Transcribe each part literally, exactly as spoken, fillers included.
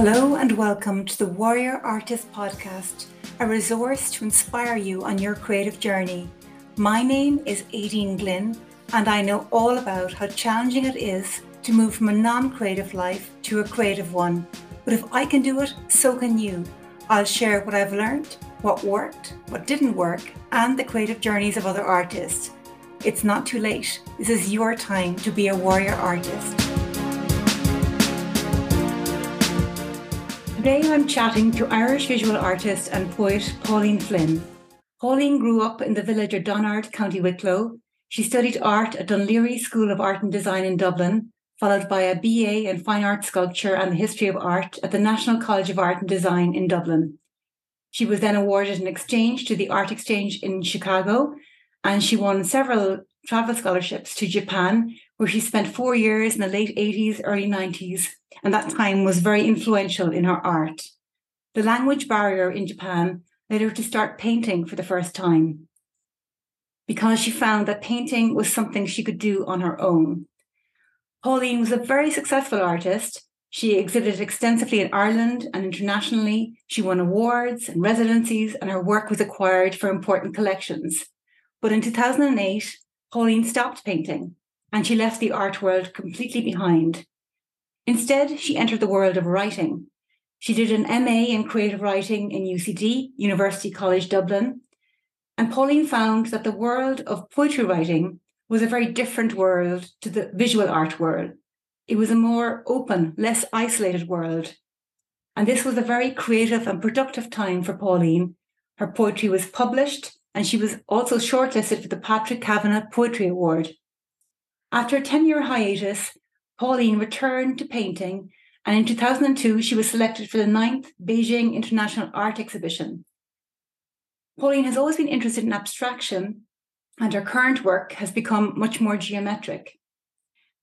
Hello and welcome to the Warrior Artist Podcast, a resource to inspire you on your creative journey. My name is Éadaoin Glynn and I know all about how challenging it is to move from a non-creative life to a creative one. But if I can do it, so can you. I'll share what I've learned, what worked, what didn't work, and the creative journeys of other artists. It's not too late. This is your time to be a warrior artist. Today I'm chatting to Irish visual artist and poet Pauline Flynn. Pauline grew up in the village of Donard, County Wicklow. She studied art at Dun Laoghaire School of Art and Design in Dublin, followed by a B A in Fine Art Sculpture and the History of Art at the National College of Art and Design in Dublin. She was then awarded an exchange to the Art Exchange in Chicago, and she won several travel scholarships to Japan, where she spent four years in the late eighties, early nineties, and that time was very influential in her art. The language barrier in Japan led her to start painting for the first time, because she found that painting was something she could do on her own. Pauline was a very successful artist. She exhibited extensively in Ireland and internationally. She won awards and residencies, and her work was acquired for important collections. But in two thousand eight, Pauline stopped painting, and she left the art world completely behind. Instead, she entered the world of writing. She did an M A in creative writing in U C D, University College Dublin, and Pauline found that the world of poetry writing was a very different world to the visual art world. It was a more open, less isolated world. And this was a very creative and productive time for Pauline. Her poetry was published, and she was also shortlisted for the Patrick Kavanagh Poetry Award. After a ten-year hiatus, Pauline returned to painting, and in two thousand two, she was selected for the ninth Beijing International Art Exhibition. Pauline has always been interested in abstraction, and her current work has become much more geometric.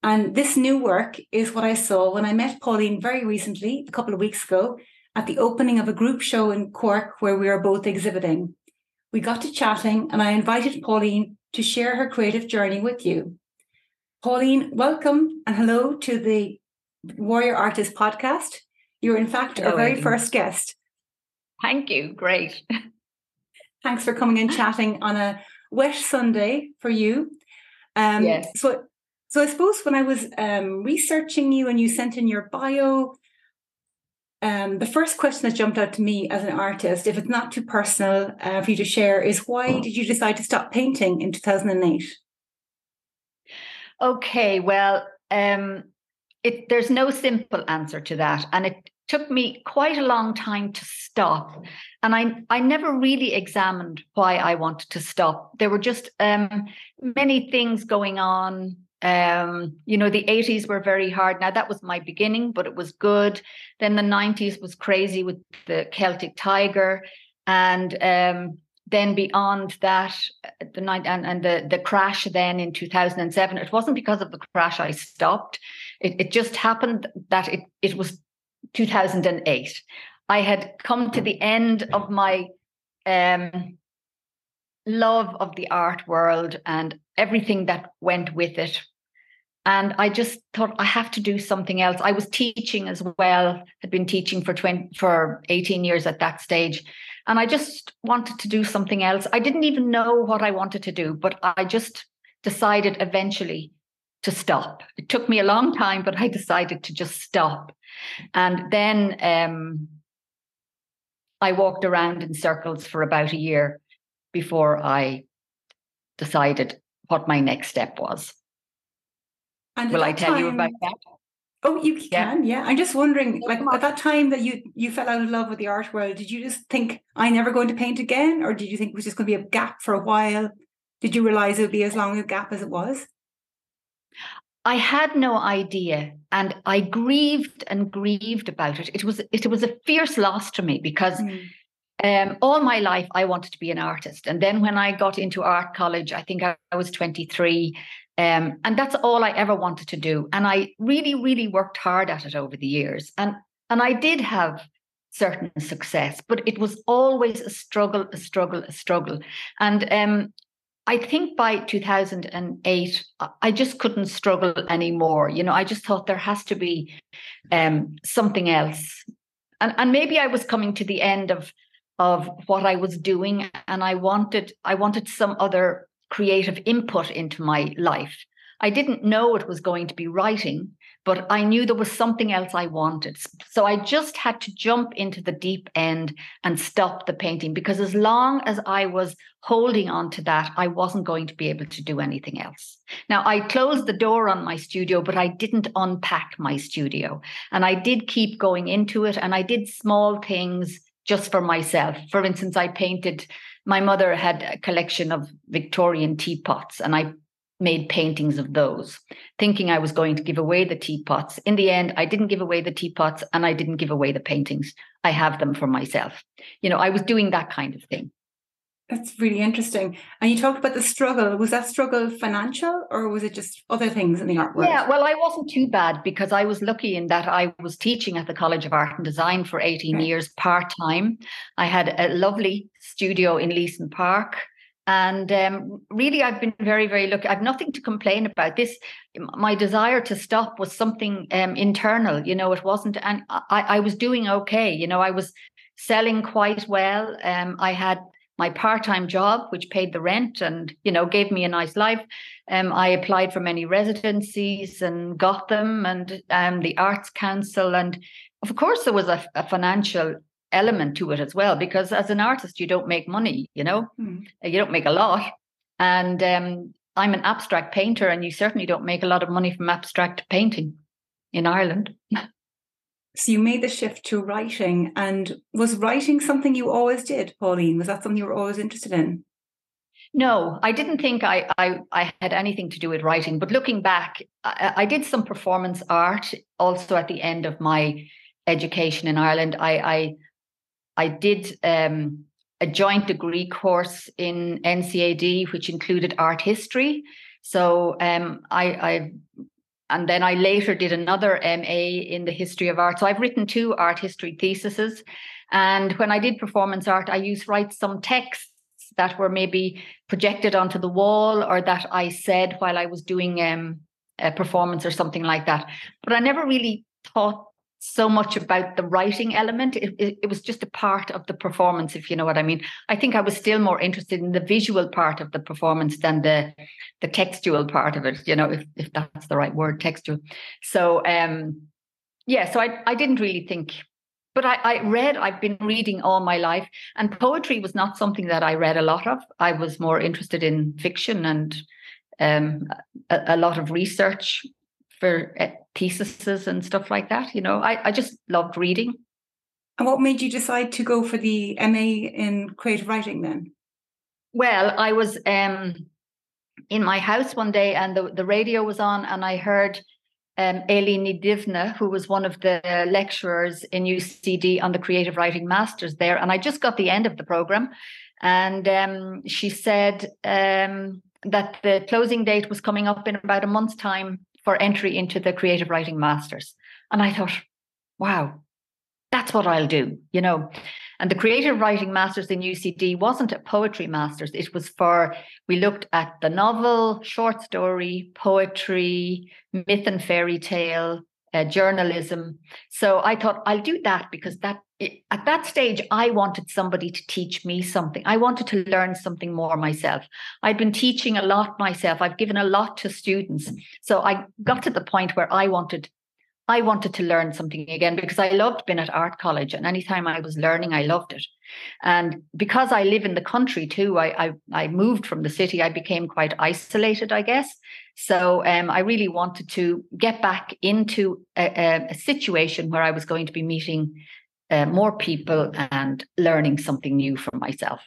And this new work is what I saw when I met Pauline very recently, a couple of weeks ago, at the opening of a group show in Cork where we are both exhibiting. We got to chatting and I invited Pauline to share her creative journey with you. Pauline, welcome and hello to the Warrior Artist Podcast. You're in fact hello, our very first guest. Thank you. Great. Thanks for coming and chatting on a wet Sunday for you. Um, yes. So, so I suppose when I was um, researching you and you sent in your bio, um, the first question that jumped out to me as an artist, if it's not too personal uh, for you to share, is why oh. did you decide to stop painting in two thousand eight? Okay, well, um, it, there's no simple answer to that. And it took me quite a long time to stop. And I, I never really examined why I wanted to stop. There were just um, many things going on. Um, you know, the eighties were very hard. Now, that was my beginning, but it was good. Then the nineties was crazy with the Celtic Tiger. And um, then beyond that, the night and, and the, the crash then in two thousand seven, it wasn't because of the crash I stopped. It, it just happened that it, it was two thousand eight. I had come to the end of my um, love of the art world and everything that went with it. And I just thought I have to do something else. I was teaching as well, had been teaching for twenty, for eighteen years at that stage. And I just wanted to do something else. I didn't even know what I wanted to do, but I just decided eventually to stop. It took me a long time, but I decided to just stop. And then um, I walked around in circles for about a year before I decided what my next step was. And will I tell time, you about that? Oh, you can, yeah. yeah. I'm just wondering, like at that time that you, you fell out of love with the art world, did you just think, I'm never going to paint again? Or did you think it was just going to be a gap for a while? Did you realize it would be as long a gap as it was? I had no idea, and I grieved and grieved about it. It was it was a fierce loss to me because mm. um, all my life I wanted to be an artist. And then when I got into art college, I think I, I was twenty-three, um, and that's all I ever wanted to do. And I really, really worked hard at it over the years. And, and I did have certain success, but it was always a struggle, a struggle, a struggle. And um I think by two thousand eight, I just couldn't struggle anymore. You know, I just thought there has to be um, something else. and, and maybe I was coming to the end of of what I was doing, and I wanted I wanted some other creative input into my life. I didn't know it was going to be writing, but I knew there was something else I wanted. So I just had to jump into the deep end and stop the painting, because as long as I was holding on to that, I wasn't going to be able to do anything else. Now, I closed the door on my studio, but I didn't unpack my studio. And I did keep going into it, and I did small things just for myself. For instance, I painted, my mother had a collection of Victorian teapots, and I made paintings of those, thinking I was going to give away the teapots. In the end, I didn't give away the teapots, and I didn't give away the paintings. I have them for myself. You know, I was doing that kind of thing. That's really interesting. And you talked about the struggle. Was that struggle financial, or was it just other things in the art world? Yeah, well, I wasn't too bad, because I was lucky in that I was teaching at the College of Art and Design for eighteen right. years part-time. I had a lovely studio in Leeson Park. And um, really, I've been very, very lucky. I've nothing to complain about. This, my desire to stop was something um, internal. You know, it wasn't, and I, I was doing okay. You know, I was selling quite well. Um, I had my part-time job, which paid the rent and, you know, gave me a nice life. Um, I applied for many residencies and got them, and um, the Arts Council. And of course, there was a, a financial element to it as well, because as an artist you don't make money, you know, mm. you don't make a lot. And um, I'm an abstract painter, and you certainly don't make a lot of money from abstract painting in Ireland. So you made the shift to writing. And was writing something you always did, Pauline? Was that something you were always interested in? No, I didn't think I I, I had anything to do with writing. But looking back, I, I did some performance art also at the end of my education in Ireland. I I I did um, a joint degree course in N C A D, which included art history. So um, I, I, and then I later did another M A in the history of art. So I've written two art history theses. And when I did performance art, I used to write some texts that were maybe projected onto the wall, or that I said while I was doing um, a performance or something like that. But I never really thought so much about the writing element. It, it, it was just a part of the performance, if you know what I mean. I think I was still more interested in the visual part of the performance than the the textual part of it, you know, if, if that's the right word, textual. So, um, yeah, so I, I didn't really think, but I, I read, I've been reading all my life, and poetry was not something that I read a lot of. I was more interested in fiction and um, a, a lot of research for theses and stuff like that. You know, I, I just loved reading. And what made you decide to go for the M A in creative writing then? Well, I was um, in my house one day, and the, the radio was on, and I heard um, Eleni Divna, who was one of the lecturers in U C D on the creative writing masters there. And I just got the end of the program. And um, she said um, that the closing date was coming up in about a month's time for entry into the creative writing masters. And I thought, wow, that's what I'll do, you know. And the creative writing masters in U C D wasn't a poetry masters. It was for, we looked at the novel, short story, poetry, myth and fairy tale, uh, journalism. So I thought, I'll do that, because that it, at that stage, I wanted somebody to teach me something. I wanted to learn something more myself. I'd been teaching a lot myself. I've given a lot to students. So I got to the point where I wanted, I wanted to learn something again, because I loved being at art college, and anytime I was learning, I loved it. And because I live in the country too, I I, I moved from the city. I became quite isolated, I guess. So um, I really wanted to get back into a, a situation where I was going to be meeting Uh, more people and learning something new for myself.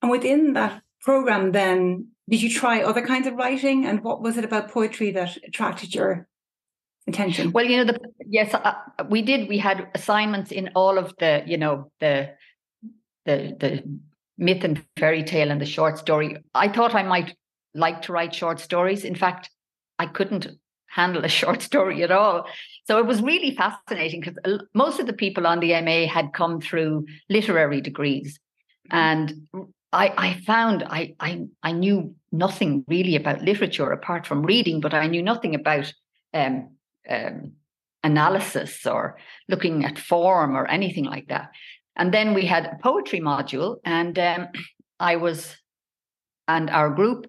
And within that program then, did you try other kinds of writing, and what was it about poetry that attracted your attention? Well, you know, the, yes, uh, we did. We had assignments in all of the, you know, the, the, the myth and fairy tale and the short story. I thought I might like to write short stories. In fact, I couldn't handle a short story at all. So it was really fascinating, because most of the people on the M A had come through literary degrees. And I, I found I, I I knew nothing really about literature apart from reading, but I knew nothing about um, um, analysis or looking at form or anything like that. And then we had a poetry module, and um, I was, and our group,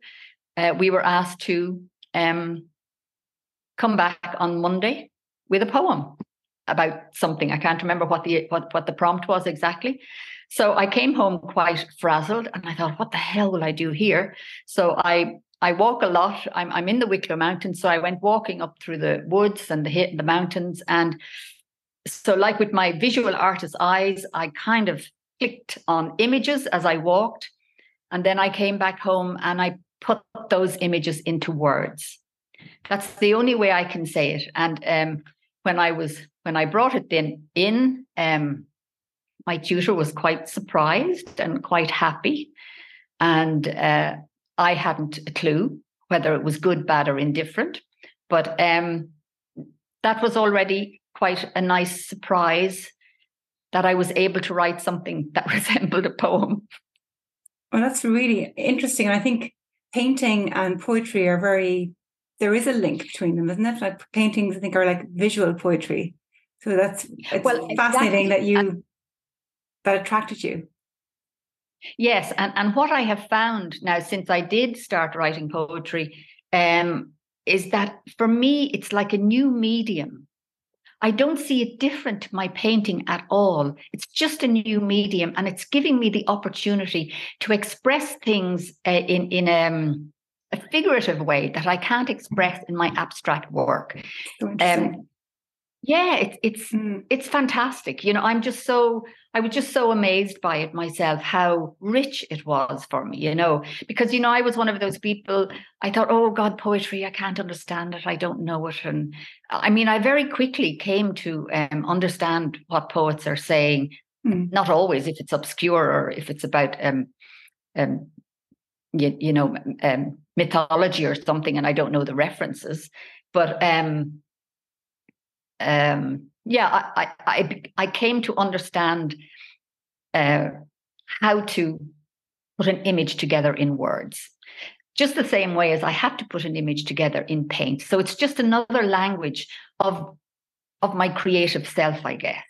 uh, we were asked to um, come back on Monday with a poem about something. I can't remember what the what, what the prompt was exactly. So I came home quite frazzled, and I thought, what the hell will I do here? So I I walk a lot. I'm I'm in the Wicklow Mountains, so I went walking up through the woods and the the mountains, and so like with my visual artist's eyes, I kind of clicked on images as I walked, and then I came back home and I put those images into words. That's the only way I can say it. And um, when I was when I brought it then in, um, my tutor was quite surprised and quite happy, and uh, I hadn't a clue whether it was good, bad, or indifferent. But um, that was already quite a nice surprise that I was able to write something that resembled a poem. Well, that's really interesting. And I think painting and poetry are very, there is a link between them, isn't it? Like paintings, I think, are like visual poetry. So that's it's well, fascinating exactly. that you, and that attracted you. Yes. And, and what I have found now, since I did start writing poetry, um, is that for me, it's like a new medium. I don't see it different to my painting at all. It's just a new medium, and it's giving me the opportunity to express things uh, in, in um, a figurative way that I can't express in my abstract work. Um, yeah, it, it's mm. it's fantastic. You know, I'm just so, I was just so amazed by it myself, how rich it was for me, you know, because, you know, I was one of those people, I thought, oh, God, poetry, I can't understand it. I don't know it. And I mean, I very quickly came to um, understand what poets are saying, mm. not always if it's obscure or if it's about, um, um, you, you know, um, mythology or something, and I don't know the references. But um, um Yeah, I, I I came to understand uh, how to put an image together in words, just the same way as I had to put an image together in paint. So it's just another language of of my creative self, I guess.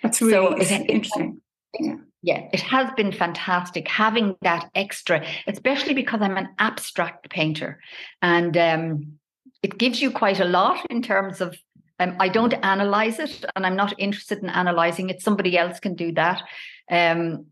That's really so it, interesting. It, yeah, it has been fantastic having that extra, especially because I'm an abstract painter, and um, it gives you quite a lot in terms of. Um, I don't analyze it, and I'm not interested in analyzing it. Somebody else can do that. Um,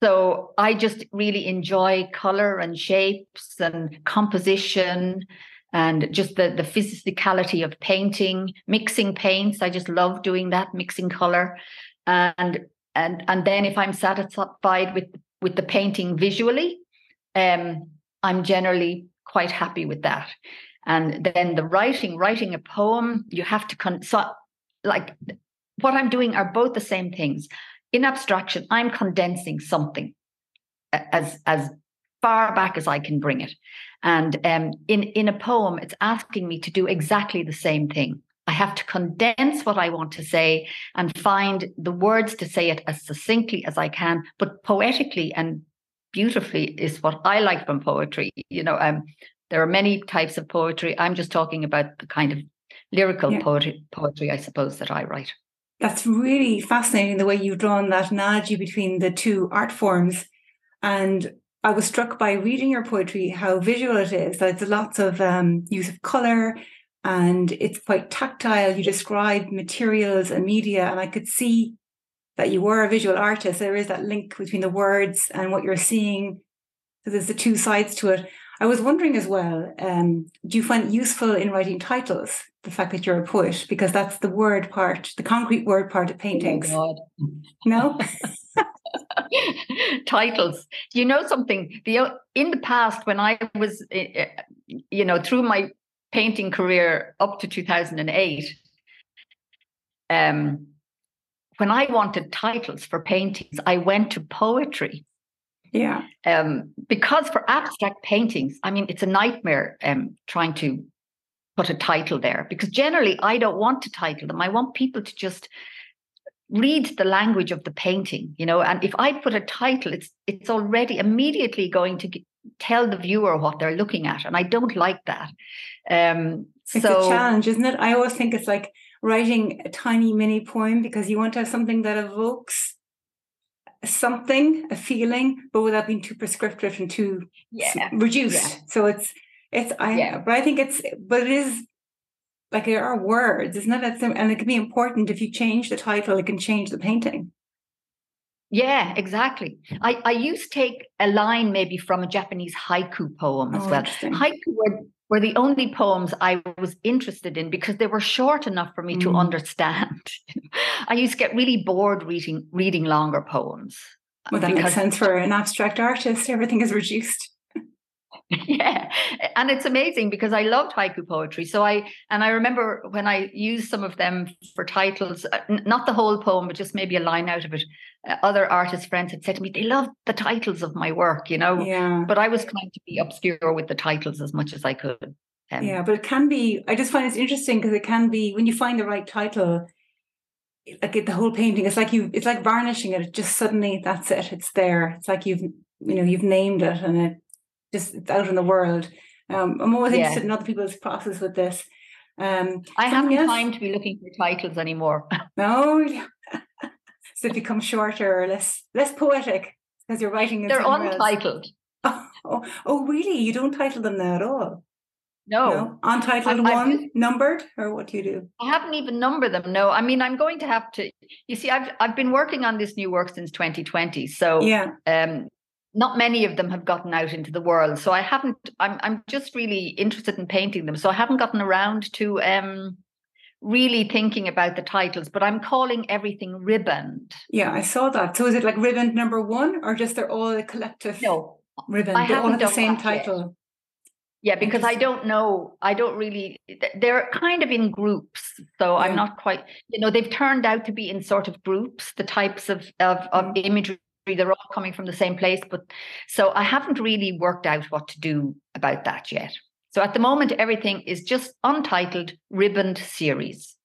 so I just really enjoy color and shapes and composition and just the, the physicality of painting, mixing paints. I just love doing that, mixing color. And and and then if I'm satisfied with, with the painting visually, um, I'm generally quite happy with that. And then the writing, writing a poem, you have to, con- so, like what I'm doing are both the same things. In abstraction, I'm condensing something as as far back as I can bring it. And um, in, in a poem, it's asking me to do exactly the same thing. I have to condense what I want to say and find the words to say it as succinctly as I can, but poetically and beautifully is what I like from poetry, you know, um, there are many types of poetry. I'm just talking about the kind of lyrical yeah. poetry, poetry, I suppose, that I write. That's really fascinating, the way you've drawn that analogy between the two art forms. And I was struck by reading your poetry, how visual it is. There's lots of um, use of colour, and it's quite tactile. You describe materials and media, and I could see that you were a visual artist. There is that link between the words and what you're seeing. So there's the two sides to it. I was wondering as well, um, do you find it useful in writing titles, the fact that you're a poet? Because that's the word part, the concrete word part of paintings. Oh God. No? Titles. You know something? The, in the past, when I was, you know, through my painting career up to two thousand eight, um, when I wanted titles for paintings, I went to poetry. Yeah, um, because for abstract paintings, I mean, it's a nightmare um, trying to put a title there, because generally I don't want to title them. I want people to just read the language of the painting, you know, and if I put a title, it's it's already immediately going to tell the viewer what they're looking at. And I don't like that. Um, it's so, a challenge, isn't it? I always think it's like writing a tiny mini poem, because you want to have something that evokes something, a feeling, but without being too prescriptive and too yeah. reduced. Yeah. So it's, it's, I, yeah. but I think it's, but it is like there are words, isn't it? And it can be important. If you change the title, it can change the painting. Yeah, exactly. I, I used to take a line maybe from a Japanese haiku poem as oh, well. Haiku were, were the only poems I was interested in because they were short enough for me mm. to understand. I used to get really bored reading reading longer poems. Well, that makes sense for an abstract artist. Everything is reduced. Yeah. And it's amazing because I loved haiku poetry. So I, and I remember when I used some of them for titles, not the whole poem, but just maybe a line out of it. Other artist friends had said to me, they loved the titles of my work, you know, yeah. but I was trying to be obscure with the titles as much as I could. Um, yeah. But it can be, I just find it's interesting because it can be, when you find the right title, like the whole painting, it's like you, it's like varnishing it. It just suddenly, that's it. It's there. It's like you've, you know, you've named it and it, just it's out in the world. Um, I'm always yeah. interested in other people's process with this. Um, I haven't else? time to be looking for titles anymore. No, so it becomes shorter or less less poetic because you're writing. They're untitled. Oh, oh, oh, really? You don't title them now at all? No, no? Untitled I've, one, I've just, numbered, or what do you do? I haven't even numbered them. No, I mean I'm going to have to. You see, I've I've been working on this new work since twenty twenty. So yeah. Um, Not many of them have gotten out into the world. So I haven't, I'm I'm just really interested in painting them. So I haven't gotten around to um, really thinking about the titles, but I'm calling everything ribboned. Yeah, I saw that. So is it like ribboned number one or just they're all a collective no, ribbon? I they're all the same title. Yet. Yeah, because I don't know. I don't really, they're kind of in groups. So yeah. I'm not quite, you know, they've turned out to be in sort of groups, the types of, of, of mm. imagery. They're all coming from the same place, but so I haven't really worked out what to do about that yet. So at the moment, everything is just untitled, ribboned series.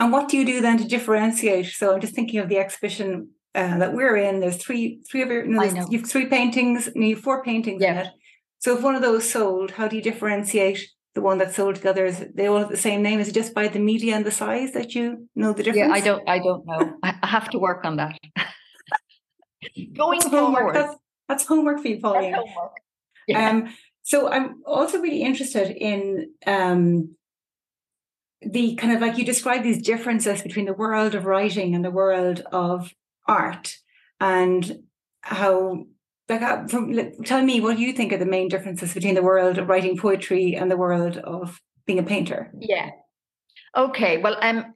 And what do you do then to differentiate? So I'm just thinking of the exhibition uh, that we're in. There's three, three of your, you know, I know. You've three paintings, no, you've four paintings yeah. in it. So if one of those sold, how do you differentiate the one that sold to the others? They all have the same name. Is it just by the media and the size that you know the difference? Yeah, I don't. I don't know. I have to work on that. Going that's forward, homework. That's, that's homework for you, Pauline. That's homework. Yeah. Um, so I'm also really interested in um, the kind of like you describe these differences between the world of writing and the world of art, and how like how, from, tell me what you think are the main differences between the world of writing poetry and the world of being a painter. Yeah. Okay. Well, um,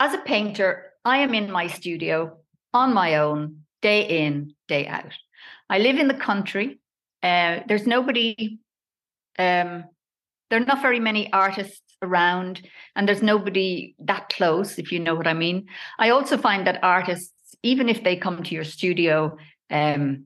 as a painter, I am in my studio. On my own, day in, day out. I live in the country. Uh, there's nobody, um, there are not very many artists around, and there's nobody that close, if you know what I mean. I also find that artists, even if they come to your studio, um,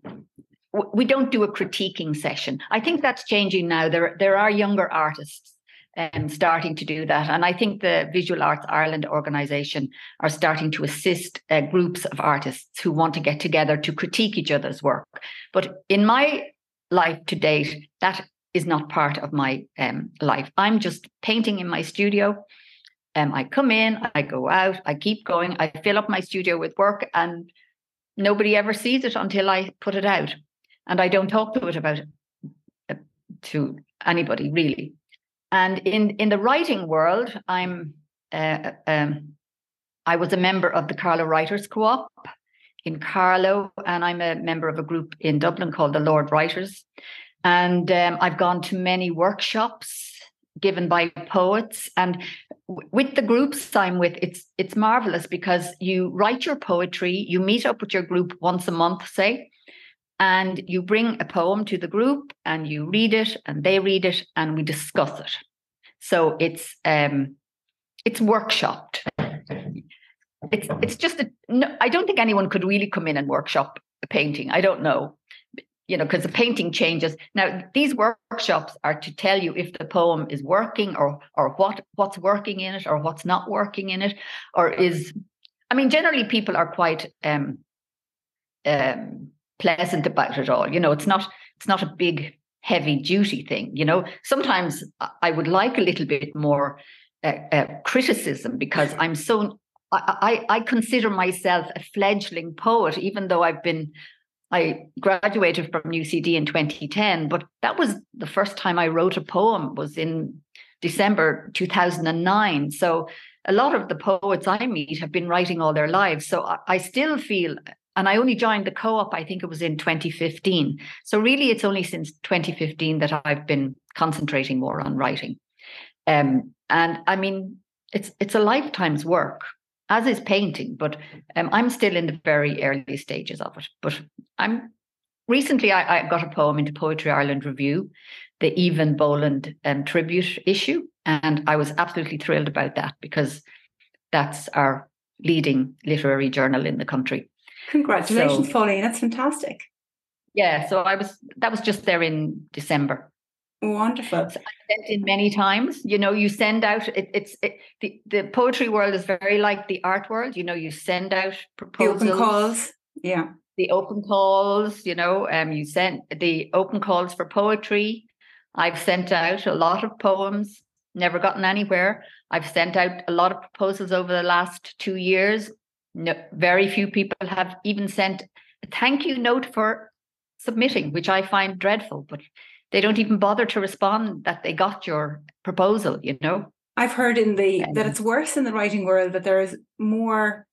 w- we don't do a critiquing session. I think that's changing now. There, there are younger artists um, starting to do that. And I think the Visual Arts Ireland organisation are starting to assist uh, groups of artists who want to get together to critique each other's work. But in my life to date, that is not part of my um, life. I'm just painting in my studio. Um, I come in, I go out, I keep going, I fill up my studio with work and nobody ever sees it until I put it out. And I don't talk to it about it, uh, to anybody really. And in, in the writing world, I'm uh, um, I was a member of the Carlow Writers Co-op in Carlow, and I'm a member of a group in Dublin called the Lord Writers. And um, I've gone to many workshops given by poets. And w- with the groups I'm with, it's it's marvelous because you write your poetry, you meet up with your group once a month, say. And you bring a poem to the group and you read it and they read it and we discuss it. So it's um, it's workshopped. It's it's just, a, no, I don't think anyone could really come in and workshop a painting. I don't know, you know, because the painting changes. Now, these workshops are to tell you if the poem is working or or what what's working in it or what's not working in it or is, I mean, generally people are quite, um, um, pleasant about it all. You know, it's not it's not a big, heavy duty thing. You know, sometimes I would like a little bit more uh, uh, criticism, because I'm so, I, I, I consider myself a fledgling poet, even though I've been, I graduated from U C D in twenty ten, but that was the first time I wrote a poem, was in December two thousand nine. So a lot of the poets I meet have been writing all their lives. So I, I still feel, and I only joined the co-op, I think it was in twenty fifteen. So really it's only since twenty fifteen that I've been concentrating more on writing. Um, and I mean, it's it's a lifetime's work, as is painting, but um, I'm still in the very early stages of it. But I'm recently, I, I got a poem into Poetry Ireland Review, the Eavan Boland um, tribute issue, and I was absolutely thrilled about that, because that's our leading literary journal in the country. Congratulations, so, Pauline! That's fantastic. Yeah, so I was that was just there in December. Wonderful. So I sent in many times. You know, you send out. It, it's it, the the poetry world is very like the art world. You know, you send out proposals. The open calls. Yeah. The open calls. You know, um, you sent the open calls for poetry. I've sent out a lot of poems, never gotten anywhere. I've sent out a lot of proposals over the last two years. No, very few people have even sent a thank you note for submitting, which I find dreadful, but they don't even bother to respond that they got your proposal, you know. I've heard in the um, that it's worse in the writing world, that there is more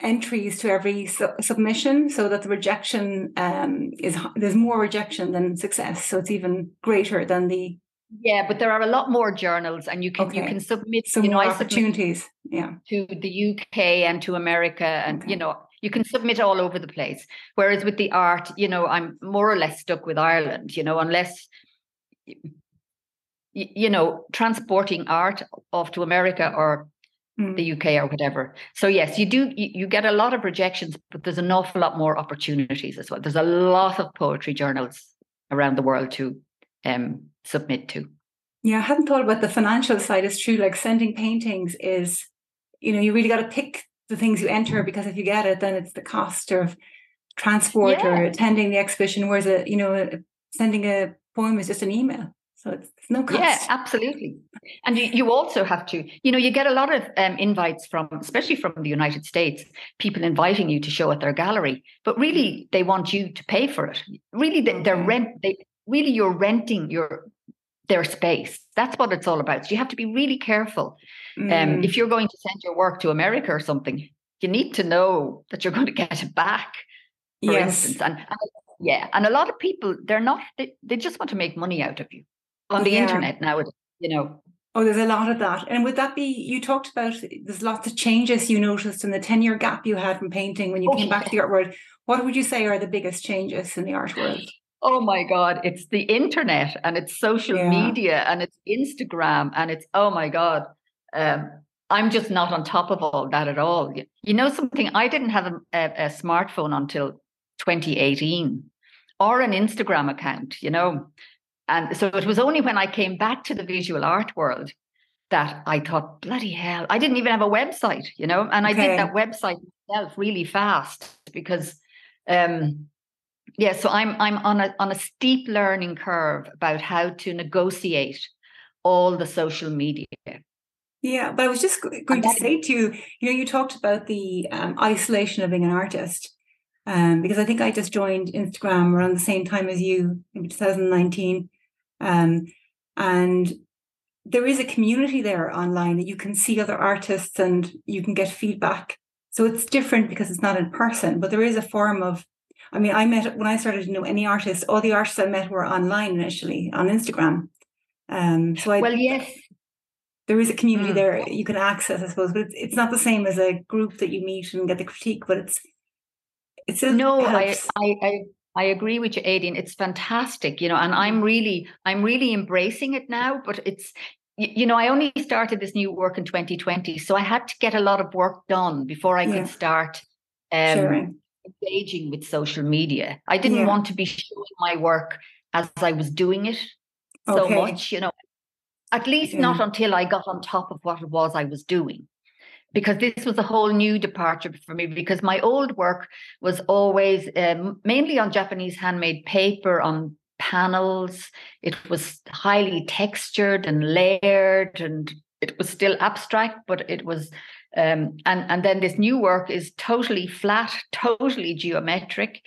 entries to every su- submission, so that the rejection um, is there's more rejection than success, so it's even greater than the. Yeah, but there are a lot more journals, and you can okay. you can submit. Some you know, more opportunities, yeah, to the U K and to America, and okay. you know. You can submit all over the place. Whereas with the art, you know, I'm more or less stuck with Ireland, you know, unless, you know, transporting art off to America or mm. the U K or whatever. So, yes, you do. You get a lot of rejections, but there's an awful lot more opportunities as well. There's a lot of poetry journals around the world to um, submit to. Yeah, I hadn't thought about the financial side. It's true, like sending paintings is, you know, you really got to pick the things you enter, because if you get it, then it's the cost of transport yeah. or attending the exhibition, whereas a you know a, sending a poem is just an email, so it's, it's no cost. Yeah, absolutely. And you, you also have to, you know, you get a lot of um, invites from, especially from the United States, people inviting you to show at their gallery, but really they want you to pay for it. Really, they, okay. they're rent. They really you're renting your their space. That's what it's all about. So you have to be really careful. Um, if you're going to send your work to America or something, you need to know that you're going to get it back, for yes. instance. And, and yeah, and a lot of people, they're not, they, they just want to make money out of you on the yeah. internet nowadays, you know. Oh, there's a lot of that. And would that be, you talked about, there's lots of changes you noticed in the ten-year gap you had from painting when you oh, came back yeah. to the art world. What would you say are the biggest changes in the art world? Oh my God, it's the internet, and it's social yeah. media, and it's Instagram, and it's, oh my God. Um, I'm just not on top of all that at all. You, you know something, I didn't have a, a, a smartphone until twenty eighteen, or an Instagram account, you know. And so it was only when I came back to the visual art world that I thought, bloody hell, I didn't even have a website, you know. And okay. I did that website myself really fast, because, um, yeah, so I'm I'm on a on a steep learning curve about how to negotiate all the social media. Yeah, but I was just going to say to you, you know, you talked about the um, isolation of being an artist, um, because I think I just joined Instagram around the same time as you, in twenty nineteen, um, and there is a community there online that you can see other artists and you can get feedback. So it's different because it's not in person, but there is a form of, I mean, I met, when I started to know any artists, all the artists I met were online initially on Instagram. Um, so I well, yes. There is a community mm. there you can access, I suppose, but it's, it's not the same as a group that you meet and get the critique, but it's... it's no, I, I I I agree with you, Éadaoin. It's fantastic, you know, and I'm really, I'm really embracing it now, but it's, you know, I only started this new work in twenty twenty, so I had to get a lot of work done before I yeah. could start um, sure. engaging with social media. I didn't yeah. want to be showing my work as I was doing it so okay. much, you know. At least yeah. not until I got on top of what it was I was doing, because this was a whole new departure for me, because my old work was always um, mainly on Japanese handmade paper, on panels. It was highly textured and layered, and it was still abstract, but it was, um, and, and then this new work is totally flat, totally geometric.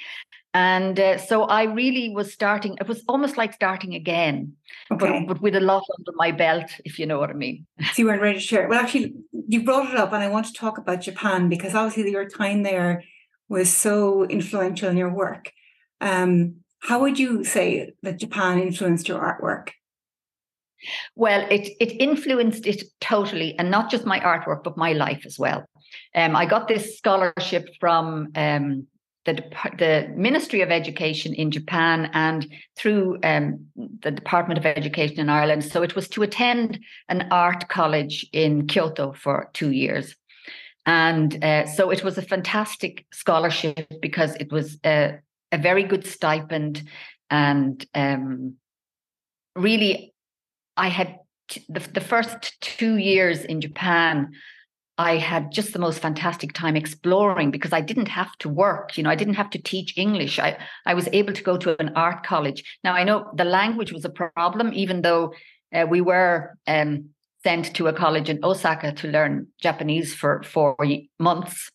And uh, so I really was starting, it was almost like starting again, okay. but, but with a lot under my belt, if you know what I mean. So you weren't ready to share. Well, actually, you brought it up and I want to talk about Japan, because obviously your time there was so influential in your work. Um, how would you say that Japan influenced your artwork? Well, it it influenced it totally, and not just my artwork, but my life as well. Um, I got this scholarship from um, the, the Ministry of Education in Japan and through um, the Department of Education in Ireland. So it was to attend an art college in Kyoto for two years. And uh, so it was a fantastic scholarship because it was a, a very good stipend, and um, really... I had t- the, the first two years in Japan, I had just the most fantastic time exploring, because I didn't have to work. You know, I didn't have to teach English. I, I was able to go to an art college. Now, I know the language was a problem, even though uh, we were um, sent to a college in Osaka to learn Japanese for four months.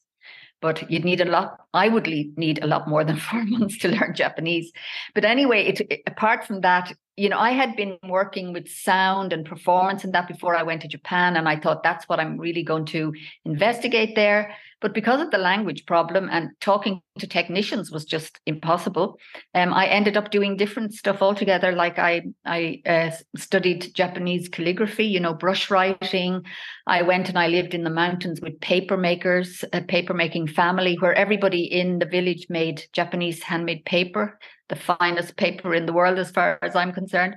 But you'd need a lot, I would need a lot more than four months to learn Japanese. But anyway, it, it, apart from that, you know, I had been working with sound and performance and that before I went to Japan. And I thought that's what I'm really going to investigate there. But because of the language problem and talking to technicians was just impossible, um, I ended up doing different stuff altogether. Like I, I uh, studied Japanese calligraphy, you know, brush writing. I went and I lived in the mountains with paper makers, a papermaking family where everybody in the village made Japanese handmade paper, the finest paper in the world as far as I'm concerned.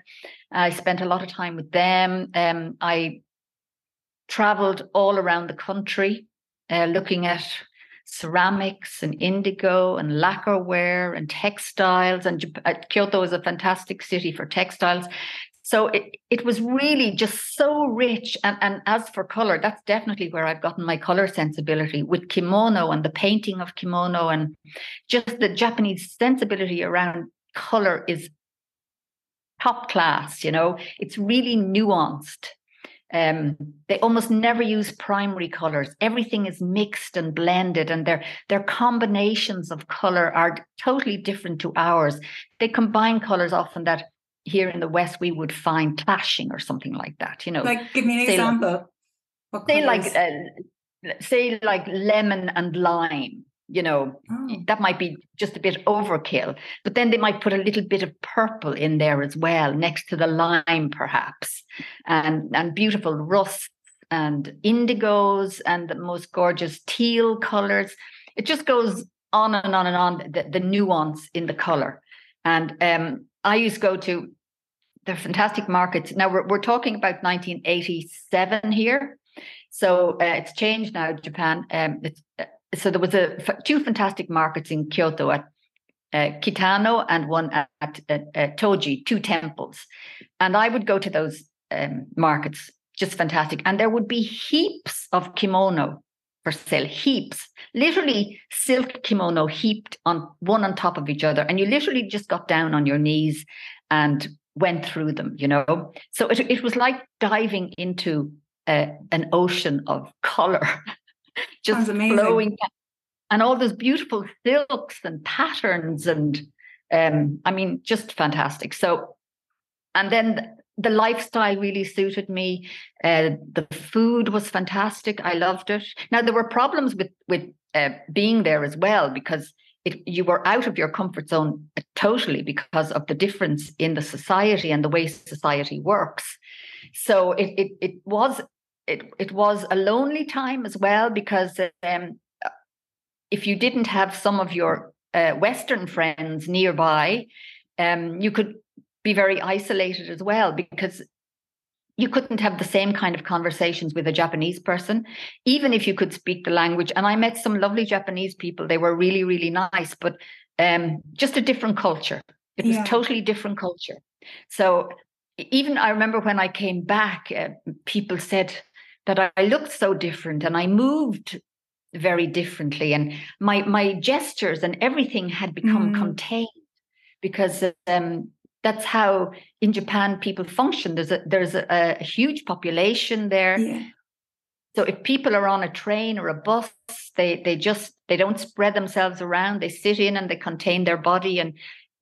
I spent a lot of time with them. Um, I traveled all around the country. Uh, looking at ceramics and indigo and lacquerware and textiles. And uh, Kyoto is a fantastic city for textiles. So it, it was really just so rich. And, and as for colour, that's definitely where I've gotten my colour sensibility, with kimono and the painting of kimono, and just the Japanese sensibility around colour is top class, you know. It's really nuanced. Um, they almost never use primary colors. Everything is mixed and blended, and their their combinations of color are totally different to ours. They combine colors often that here in the West we would find clashing or something like that. You know, like give me an say example. Like, say like uh, say like lemon and lime. You know, oh. That might be just a bit overkill, but then they might put a little bit of purple in there as well, next to the lime, perhaps, and, and beautiful rusts and indigos and the most gorgeous teal colors. It just goes on and on and on, the, the nuance in the color. And um, I used to go to the fantastic markets. Now, we're, we're talking about nineteen eighty-seven here. So uh, it's changed now, Japan. Um, it's uh, So there was a two fantastic markets in Kyoto at uh, Kitano and one at, at, at Toji, two temples. And I would go to those um, markets, just fantastic. And there would be heaps of kimono for sale, heaps, literally silk kimono heaped on one on top of each other. And you literally just got down on your knees and went through them, you know. So it, it was like diving into uh, an ocean of color. Just flowing, and all those beautiful silks and patterns, and um, I mean, just fantastic. So, and then the lifestyle really suited me. Uh, the food was fantastic. I loved it. Now there were problems with with uh, being there as well, because it, you were out of your comfort zone totally because of the difference in the society and the way society works. So it it it was. It, it was a lonely time as well, because um, if you didn't have some of your uh, Western friends nearby, um, you could be very isolated as well, because you couldn't have the same kind of conversations with a Japanese person, even if you could speak the language. And I met some lovely Japanese people. They were really, really nice, but um, just a different culture. It was yeah. totally different culture. So even I remember when I came back, uh, people said that I looked so different and I moved very differently, and my my gestures and everything had become mm. contained because um, that's how in Japan people function. There's a there's a, a huge population there. Yeah. So if people are on a train or a bus, they they just they don't spread themselves around. They sit in and they contain their body, and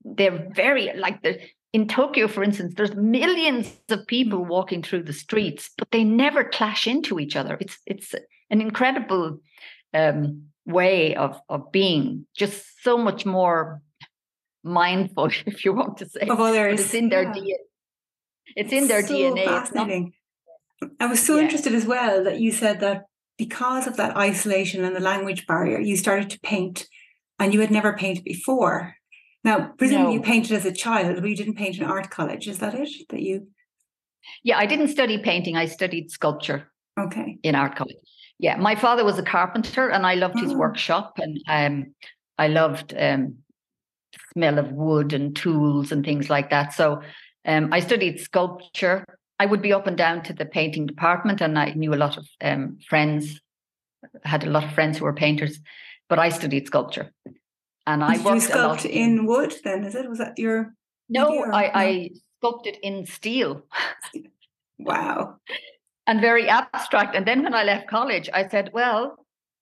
they're very like the. In Tokyo, for instance, there's millions of people walking through the streets, but they never clash into each other. It's it's an incredible um, way of, of being, just so much more mindful, if you want to say. Of others. It's in their yeah. D N A. It's, it's in their so D N A. Fascinating. It's not... I was so yeah. interested as well that you said that because of that isolation and the language barrier, you started to paint, and you had never painted before. Now, presumably no. you painted as a child, but you didn't paint in art college. Is that it? That you? Yeah, I didn't study painting. I studied sculpture. Okay. In art college. Yeah, my father was a carpenter, and I loved his oh. workshop, and um, I loved um, the smell of wood and tools and things like that. So um, I studied sculpture. I would be up and down to the painting department, and I knew a lot of um, friends, had a lot of friends who were painters, but I studied sculpture. And I Did worked you sculpt a lot in, in wood then, is it? Was that your No, I, no? I sculpted in steel. Wow. And very abstract. And then when I left college, I said, well,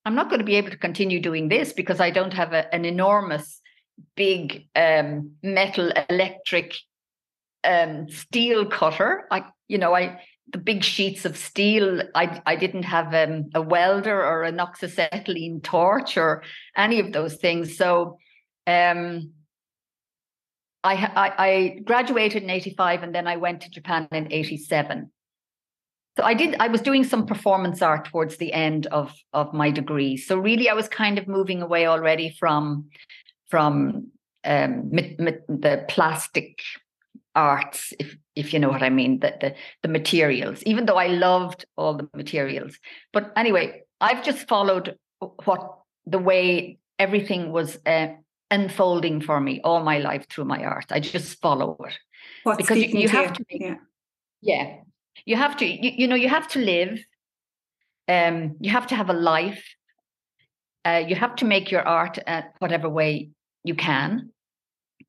I'm not going to be able to continue doing this because I don't have a, an enormous, big um, metal electric um, steel cutter. I, you know, I the big sheets of steel, I, I didn't have um, a welder or an oxyacetylene torch or any of those things. So um, I, I I graduated in eighty-five, and then I went to Japan in eighty-seven. So I did. I was doing some performance art towards the end of, of my degree. So really, I was kind of moving away already from, from um, mit, mit, the plastic arts, if if you know what I mean, the, the the materials, even though I loved all the materials. But anyway, I've just followed what the way everything was uh, unfolding for me all my life through my art. I just follow it. What's because you, you have to, yeah. yeah, you have to, you, you know, you have to live. Um, you have to have a life. Uh, you have to make your art uh, whatever way you can.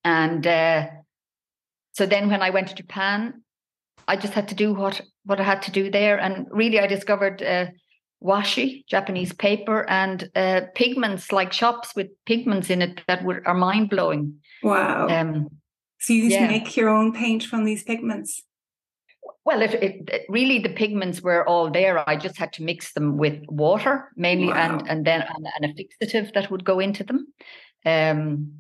And uh, So then when I went to Japan, I just had to do what, what I had to do there. And really, I discovered uh, washi, Japanese paper, and uh, pigments, like shops with pigments in it that were, are mind-blowing. Wow. Um, so you used yeah. to make your own paint from these pigments? Well, if it, it, really, the pigments were all there. I just had to mix them with water, mainly, wow. and, and then and, and a fixative that would go into them. Um,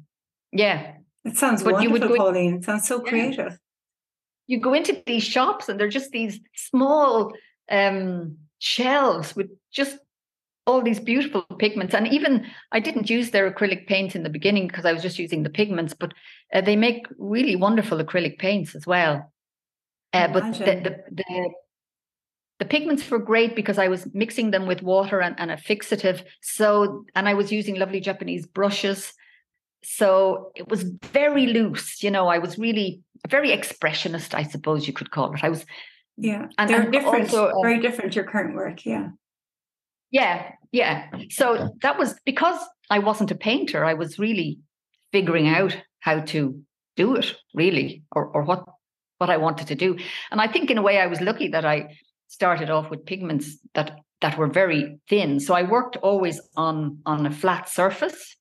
yeah. It sounds but wonderful, you would go Pauline. In, it sounds so creative. Yeah. You go into these shops and they're just these small um, shelves with just all these beautiful pigments. And even I didn't use their acrylic paints in the beginning because I was just using the pigments, but uh, they make really wonderful acrylic paints as well. Uh, but the, the, the, the pigments were great because I was mixing them with water and, and a fixative. So, and I was using lovely Japanese brushes. So it was very loose, you know, I was really very expressionist, I suppose you could call it. I was, yeah, and, they're and different, also, um, very different, your current work, yeah. Yeah, yeah. So that was because I wasn't a painter, I was really figuring out how to do it, really, or, or what, what I wanted to do. And I think in a way I was lucky that I started off with pigments that, that were very thin. So I worked always on, on a flat surface.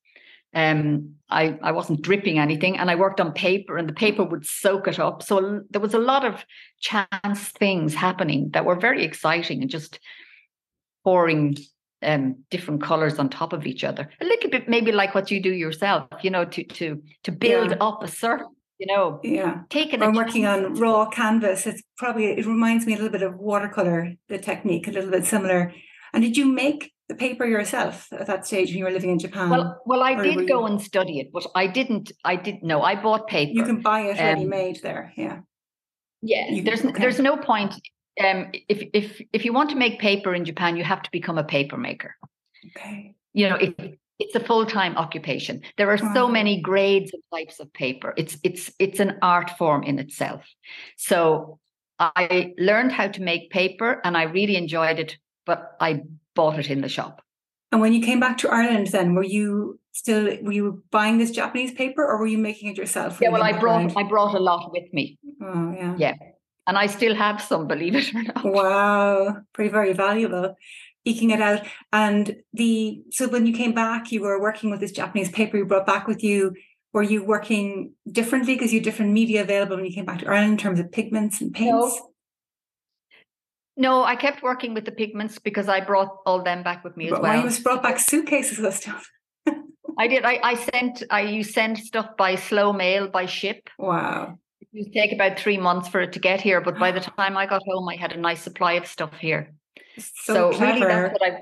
Um, I, I wasn't dripping anything, and I worked on paper, and the paper would soak it up. So there was a lot of chance things happening that were very exciting, and just pouring um, different colors on top of each other. A little bit maybe like what you do yourself, you know, to to to build yeah. up a surface, you know. Yeah. Taking I'm working on raw canvas. It's probably it reminds me a little bit of watercolor, the technique, a little bit similar. And did you make the paper yourself at that stage when you were living in Japan? Well, well, I did you... go and study it, but I didn't. I didn't know. I bought paper. You can buy it um, ready made there. Yeah, yeah. You there's can, okay. there's no point. Um, if if if you want to make paper in Japan, you have to become a paper maker. Okay. You know, it, it's a full time occupation. There are wow. so many grades and types of paper. It's it's it's an art form in itself. So I learned how to make paper, and I really enjoyed it. But I bought it in the shop. And when you came back to Ireland then, were you still, were you buying this Japanese paper or were you making it yourself? Yeah, well, I brought around? I brought a lot with me. Oh, yeah. Yeah. And I still have some, believe it or not. Wow. Pretty, very valuable. Eking it out. And the so when you came back, you were working with this Japanese paper you brought back with you. Were you working differently because you had different media available when you came back to Ireland in terms of pigments and paints? No, no, I kept working with the pigments because I brought all them back with me but as well. You brought back suitcases of stuff. I did. I, I sent, I you send stuff by slow mail, by ship. Wow. It used to take about three months for it to get here. But by the time I got home, I had a nice supply of stuff here. So, so really that's what I,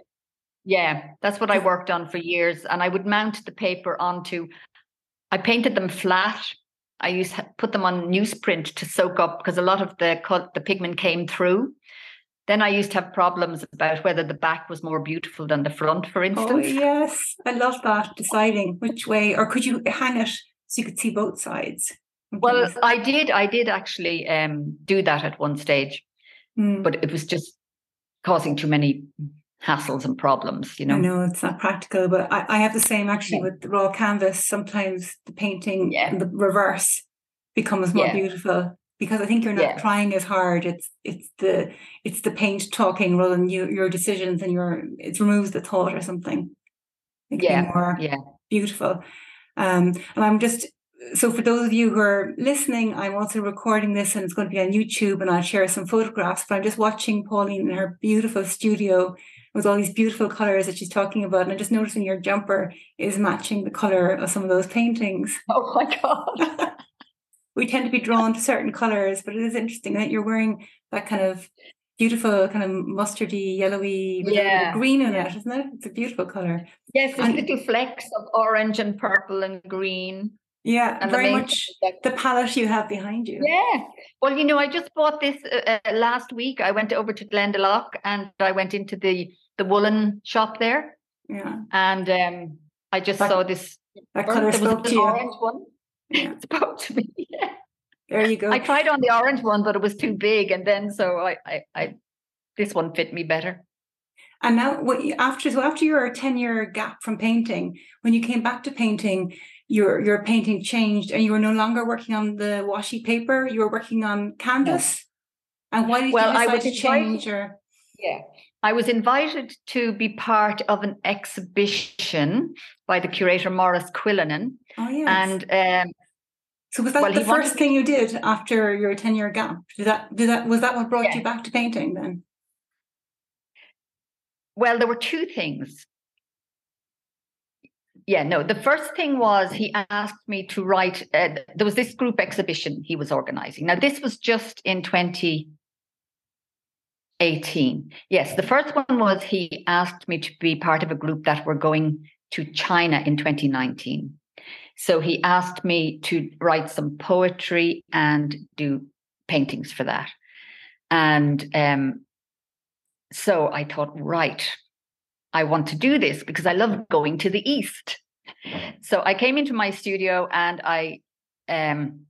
yeah, that's what I worked on for years. And I would mount the paper onto, I painted them flat. I used to put them on newsprint to soak up because a lot of the the pigment came through. Then I used to have problems about whether the back was more beautiful than the front, for instance. Oh, yes. I love that, deciding which way, or could you hang it so you could see both sides? Well, I did. I did actually um, do that at one stage, mm. but it was just causing too many hassles and problems, you know. I know it's not practical, but I, I have the same actually yeah. with the raw canvas. Sometimes the painting, yeah. the reverse becomes more yeah. beautiful because I think you're not yeah. trying as hard. It's it's the it's the paint talking rather than you, your decisions and your it removes the thought or something. It can yeah, be more yeah, beautiful. Um, and I'm just. So for those of you who are listening, I'm also recording this and it's going to be on YouTube and I'll share some photographs, but I'm just watching Pauline in her beautiful studio with all these beautiful colours that she's talking about. And I'm just noticing your jumper is matching the colour of some of those paintings. Oh my God. We tend to be drawn to certain colours, but it is interesting that you're wearing that kind of beautiful kind of mustardy, yellowy, yeah. green in it, isn't it? It's a beautiful colour. Yes, there's and, little flecks of orange and purple and green. Yeah, and very the much effect. The palette you have behind you. Yeah. Well, you know, I just bought this uh, uh, last week. I went over to Dun Laoghaire and I went into the, the woolen shop there. Yeah. And um, I just that, saw this. That colour spoke to you. Orange one. Yeah. It spoke to me. Yeah. There you go. I tried on the orange one, but it was too big. And then so I, I, I this one fit me better. And now what you, after so after your ten-year gap from painting, when you came back to painting, Your your painting changed and you were no longer working on the washi paper, you were working on canvas. No. And why did well, you decide I was to change? Invited, or... Yeah, I was invited to be part of an exhibition by the curator Maurice Quillinan. Oh, yes. And um, so was that well, the first thing you did after your ten-year gap? Did that did that was that what brought yeah. you back to painting then? Well, there were two things. Yeah, no, the first thing was he asked me to write, uh, there was this group exhibition he was organising. Now, this was just in twenty eighteen. Yes, the first one was he asked me to be part of a group that were going to China in twenty nineteen. So he asked me to write some poetry and do paintings for that. And um, so I thought, right, I want to do this because I love going to the East. So I came into my studio and I, um,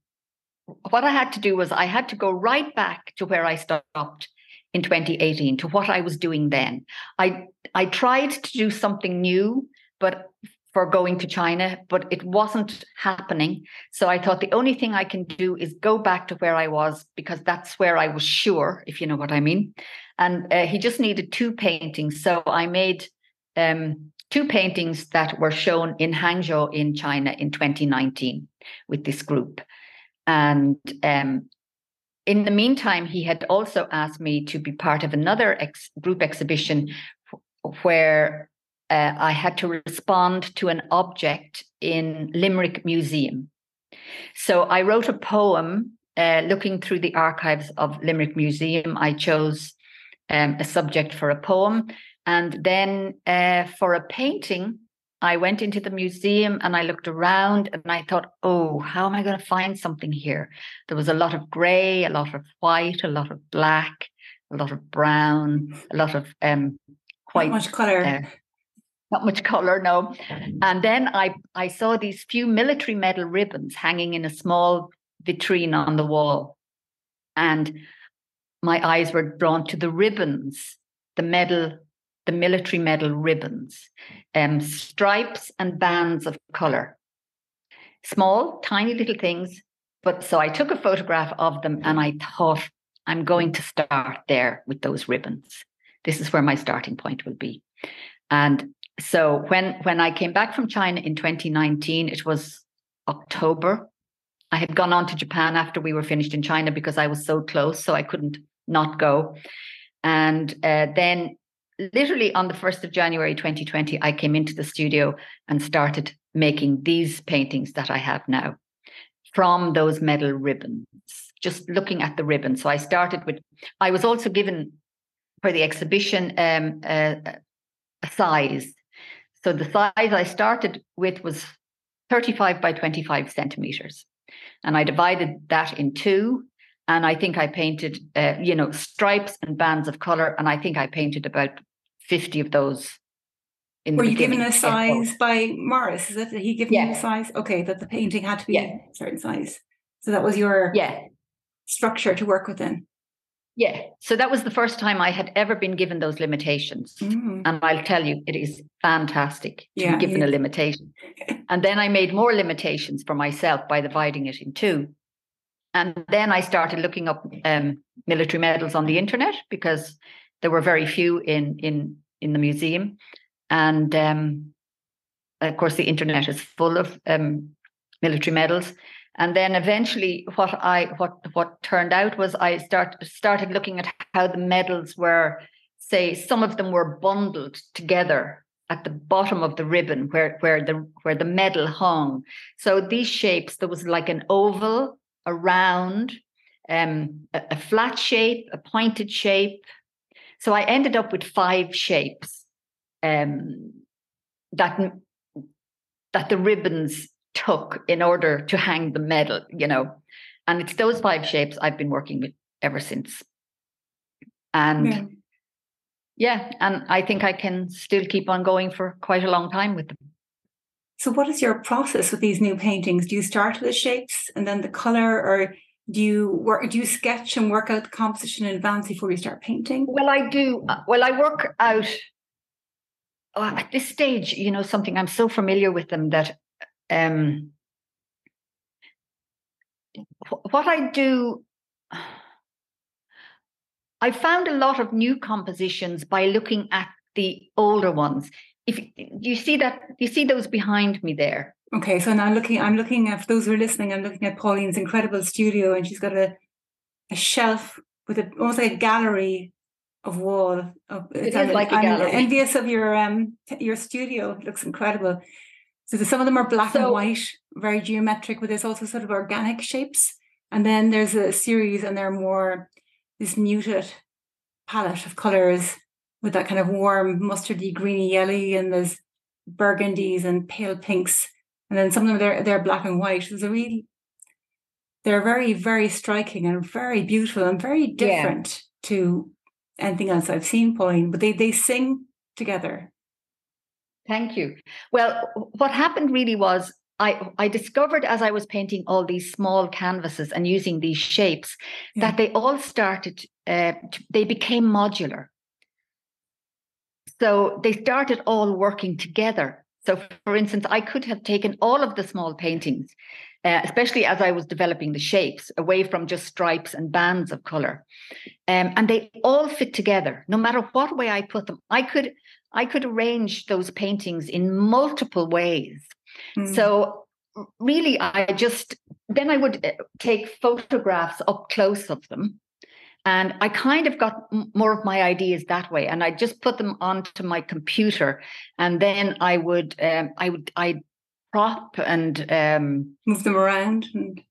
what I had to do was I had to go right back to where I stopped in twenty eighteen, to what I was doing then. I, I tried to do something new, but for going to China, but it wasn't happening. So I thought the only thing I can do is go back to where I was because that's where I was sure, if you know what I mean. And uh, he just needed two paintings. So I made um, two paintings that were shown in Hangzhou in China in twenty nineteen with this group. And um, in the meantime, he had also asked me to be part of another ex- group exhibition where Uh, I had to respond to an object in Limerick Museum. So I wrote a poem uh, looking through the archives of Limerick Museum. I chose um, a subject for a poem. And then uh, for a painting, I went into the museum and I looked around and I thought, oh, how am I going to find something here? There was a lot of gray, a lot of white, a lot of black, a lot of brown, a lot of um, white. Not much color. Uh, Not much color, no. And then I, I saw these few military medal ribbons hanging in a small vitrine on the wall. And my eyes were drawn to the ribbons, the medal the military medal ribbons, um, stripes and bands of colour. Small, tiny little things. But so I took a photograph of them and I thought, I'm going to start there with those ribbons. This is where my starting point will be. And so when, when I came back from China in twenty nineteen, it was October. I had gone on to Japan after we were finished in China because I was so close, so I couldn't not go. And uh, then literally on the first of January twenty twenty, I came into the studio and started making these paintings that I have now, from those medal ribbons, just looking at the ribbon. So I started with, I was also given for the exhibition um, uh, a size. So the size I started with was thirty-five by twenty-five centimeters. And I divided that in two. And I think I painted, uh, you know, stripes and bands of color. And I think I painted about fifty of those. In Were you given a size airport. by Maurice? Is that he given yeah. you a size? Okay, that the painting had to be yeah. a certain size. So that was your yeah. structure to work within. Yeah. So that was the first time I had ever been given those limitations. Mm. And I'll tell you, it is fantastic to yeah, be given yeah. a limitation. And then I made more limitations for myself by dividing it in two. And then I started looking up um, military medals on the internet because there were very few in, in, in the museum. And um, of course, the internet is full of um, military medals. And then eventually, what I what what turned out was I start started looking at how the medals were. Say, some of them were bundled together at the bottom of the ribbon, where where the where the medal hung. So these shapes, there was like an oval, a round, um, a, a flat shape, a pointed shape. So I ended up with five shapes. Um, that that the ribbons took in order to hang the medal, you know. And it's those five shapes I've been working with ever since. And yeah. yeah, and I think I can still keep on going for quite a long time with them. So what is your process with these new paintings? Do you start with the shapes and then the colour, or do you work? Do you sketch and work out the composition in advance before you start painting? Well, I do. Well, I work out... Oh, at this stage, you know, something I'm so familiar with them that um, what I do, I found a lot of new compositions by looking at the older ones. If you see that, you see those behind me there. Okay, so now looking, I'm looking at, for those who are listening, I'm looking at Pauline's incredible studio, and she's got a, a shelf with a, almost like a gallery of wall. Of, it I'm, is like a gallery. I'm envious of your um your studio. It looks incredible. So the, some of them are black so, and white, very geometric, but there's also sort of organic shapes. And then there's a series, and they're more this muted palette of colours with that kind of warm mustardy, greeny, yellowy, and there's burgundies and pale pinks. And then some of them they're they're black and white. There's a real they're very, very striking and very beautiful and very different yeah. to anything else I've seen, Pauline, but they they sing together. Thank you. Well, what happened really was I, I discovered as I was painting all these small canvases and using these shapes yeah. that they all started, uh, they became modular. So they started all working together. So for instance, I could have taken all of the small paintings, uh, especially as I was developing the shapes, away from just stripes and bands of color. Um, and they all fit together, no matter what way I put them. I could I could arrange those paintings in multiple ways. Mm. So really, I just, then I would take photographs up close of them. And I kind of got more of my ideas that way, and I just put them onto my computer, and then I would, um, I would, I prop and um, move them around, and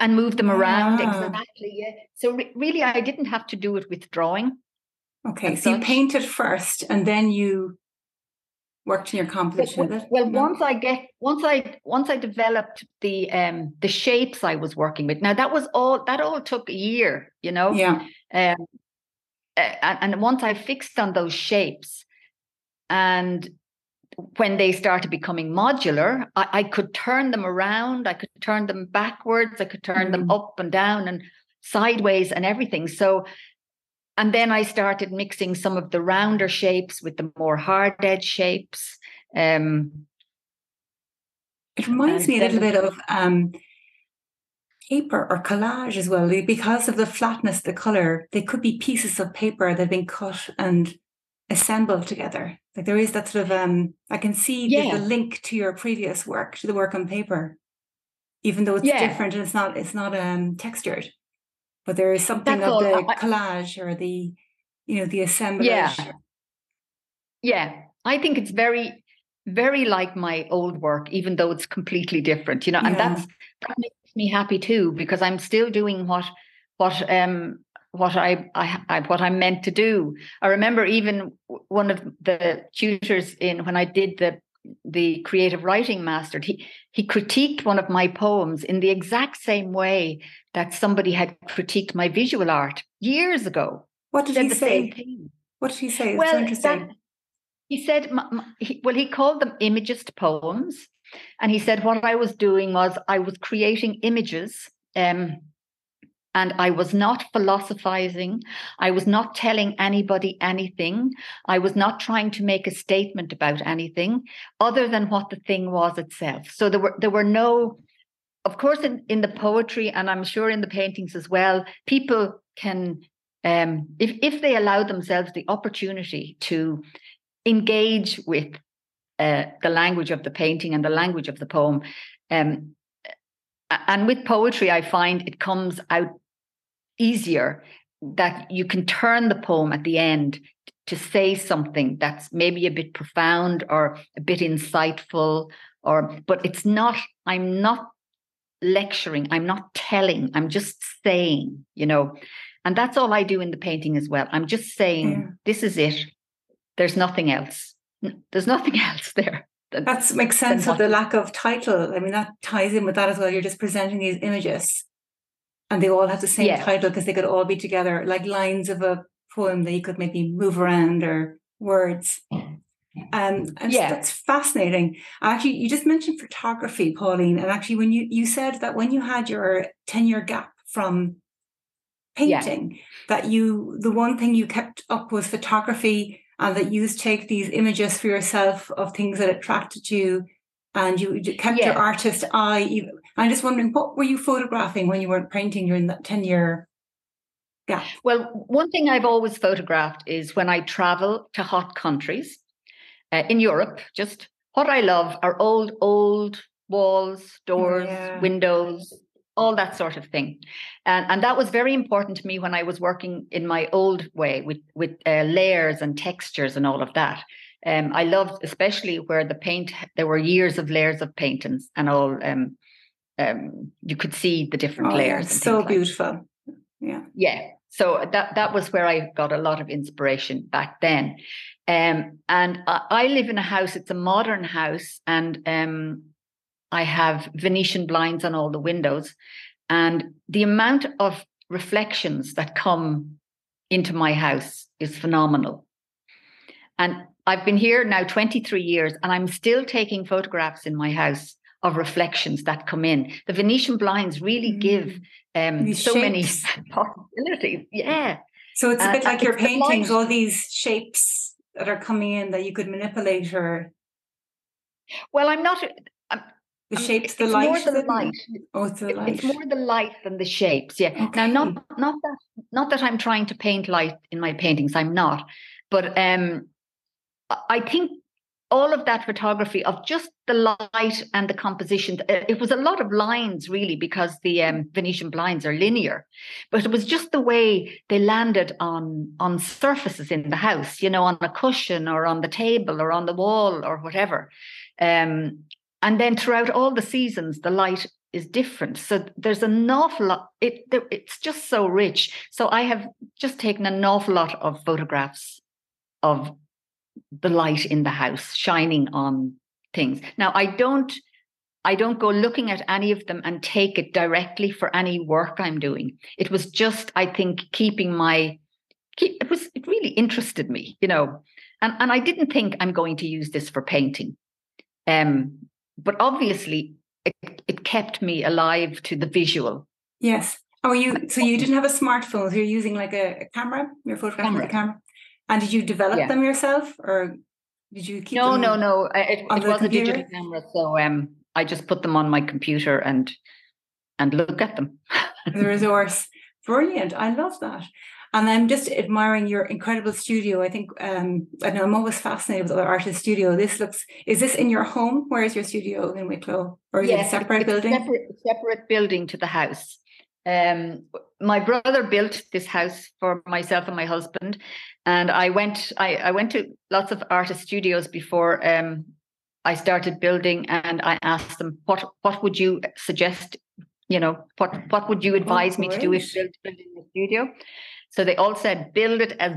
and move them around ah. exactly. Yeah. So re- really, I didn't have to do it with drawing. Okay, so such. You painted first, and then you worked in your composition. Well, well no? once I get, once I, once I developed the um, the shapes I was working with. Now that was all. That all took a year, you know. Yeah. Um, and, and once I fixed on those shapes, and when they started becoming modular, I, I could turn them around. I could turn them backwards. I could turn mm-hmm. them up and down and sideways and everything. So. And then I started mixing some of the rounder shapes with the more hard edge shapes. Um, it reminds me a little bit of um, paper or collage as well. Because of the flatness, the colour, they could be pieces of paper that have been cut and assembled together. Like there is that sort of, um, I can see yeah. the link to your previous work, to the work on paper, even though it's yeah. different and it's not, it's not um, textured. But there is something That's of all. the collage or the, you know, the assemblage. Yeah. yeah, I think it's very, very like my old work, even though it's completely different, you know, and yeah. that's, that makes me happy too, because I'm still doing what, what, um, what I, I, I, what I meant to do. I remember even one of the tutors in, when I did the, the creative writing master, he, he critiqued one of my poems in the exact same way that somebody had critiqued my visual art years ago. What did he, he say? What did he say? It's well, so interesting. That, he said, my, my, he, well, he called them imagist poems. And he said, what I was doing was I was creating images, um, and I was not philosophizing. I was not telling anybody anything. I was not trying to make a statement about anything other than what the thing was itself. So there were there were no... Of course, in, in the poetry, and I'm sure in the paintings as well, people can, um, if, if they allow themselves the opportunity to engage with uh, the language of the painting and the language of the poem. Um, and with poetry, I find it comes out easier that you can turn the poem at the end to say something that's maybe a bit profound or a bit insightful, or but it's not, I'm not lecturing, I'm not telling, I'm just saying, you know, and that's all I do in the painting as well. I'm just saying, yeah. this is it. There's nothing else. There's nothing else there. That makes sense of the lack of title. I mean, that ties in with that as well. You're just presenting these images and they all have the same yeah. title because they could all be together, like lines of a poem that you could maybe move around or words. Um, and yeah. that's fascinating. Actually, you just mentioned photography, Pauline, and actually when you, you said that when you had your ten-year gap from painting, yeah. that you the one thing you kept up was photography, and that you take these images for yourself of things that attracted you, and you kept yeah. your artist eye. I'm just wondering, what were you photographing when you weren't painting during that ten-year gap? Well, one thing I've always photographed is when I travel to hot countries. Uh, in Europe, just what I love are old, old walls, doors, yeah. windows, all that sort of thing. And, and that was very important to me when I was working in my old way with, with uh, layers and textures and all of that. Um, I loved especially where the paint, there were years of layers of paintings and all, um, um, you could see the different oh, layers. Yeah, so beautiful. Like yeah. Yeah. So that, that was where I got a lot of inspiration back then. Um, and I, I live in a house, it's a modern house, and um, I have Venetian blinds on all the windows. And the amount of reflections that come into my house is phenomenal. And I've been here now twenty-three years, and I'm still taking photographs in my house of reflections that come in. The Venetian blinds really give um, so many possibilities. Yeah. So it's a bit uh, like your paintings, all these shapes that are coming in that you could manipulate, or well, I'm not I'm, the shapes, the light. It's more the light. Oh, it's the light. It's more the light than the shapes. Yeah. Okay. Now, not not that not that I'm trying to paint light in my paintings. I'm not, but um, I think all of that photography of just the light and the composition. It was a lot of lines, really, because the um, Venetian blinds are linear, but it was just the way they landed on on surfaces in the house, you know, on a cushion or on the table or on the wall or whatever. Um, and then throughout all the seasons, the light is different. So there's an awful lot. It it's just so rich. So I have just taken an awful lot of photographs of the light in the house shining on things. Now, I don't, I don't go looking at any of them and take it directly for any work I'm doing. It was just, I think, keeping my, keep, it was, it really interested me, you know, and and I didn't think I'm going to use this for painting, um, but obviously it, it kept me alive to the visual. Yes, Oh, you so you didn't have a smartphone, so you're using like a, a camera, your photograph camera. with a camera. And did you develop yeah. them yourself, or did you keep no, them? No, no, no. It, it was computer? a digital camera, so um, I just put them on my computer and and look at them. The resource, brilliant! I love that, and I'm just admiring your incredible studio. I think um, I know I'm always fascinated with other artists' studio. This looks. Is this in your home? Where is your studio in Wicklow, or is yes, it a separate it's building? Separate, separate building to the house. Um, my brother built this house for myself and my husband, and I went. I, I went to lots of artist studios before um, I started building, and I asked them, "What what would you suggest? You know, what what would you advise oh, me to do if build, building a studio?" So they all said, "Build it as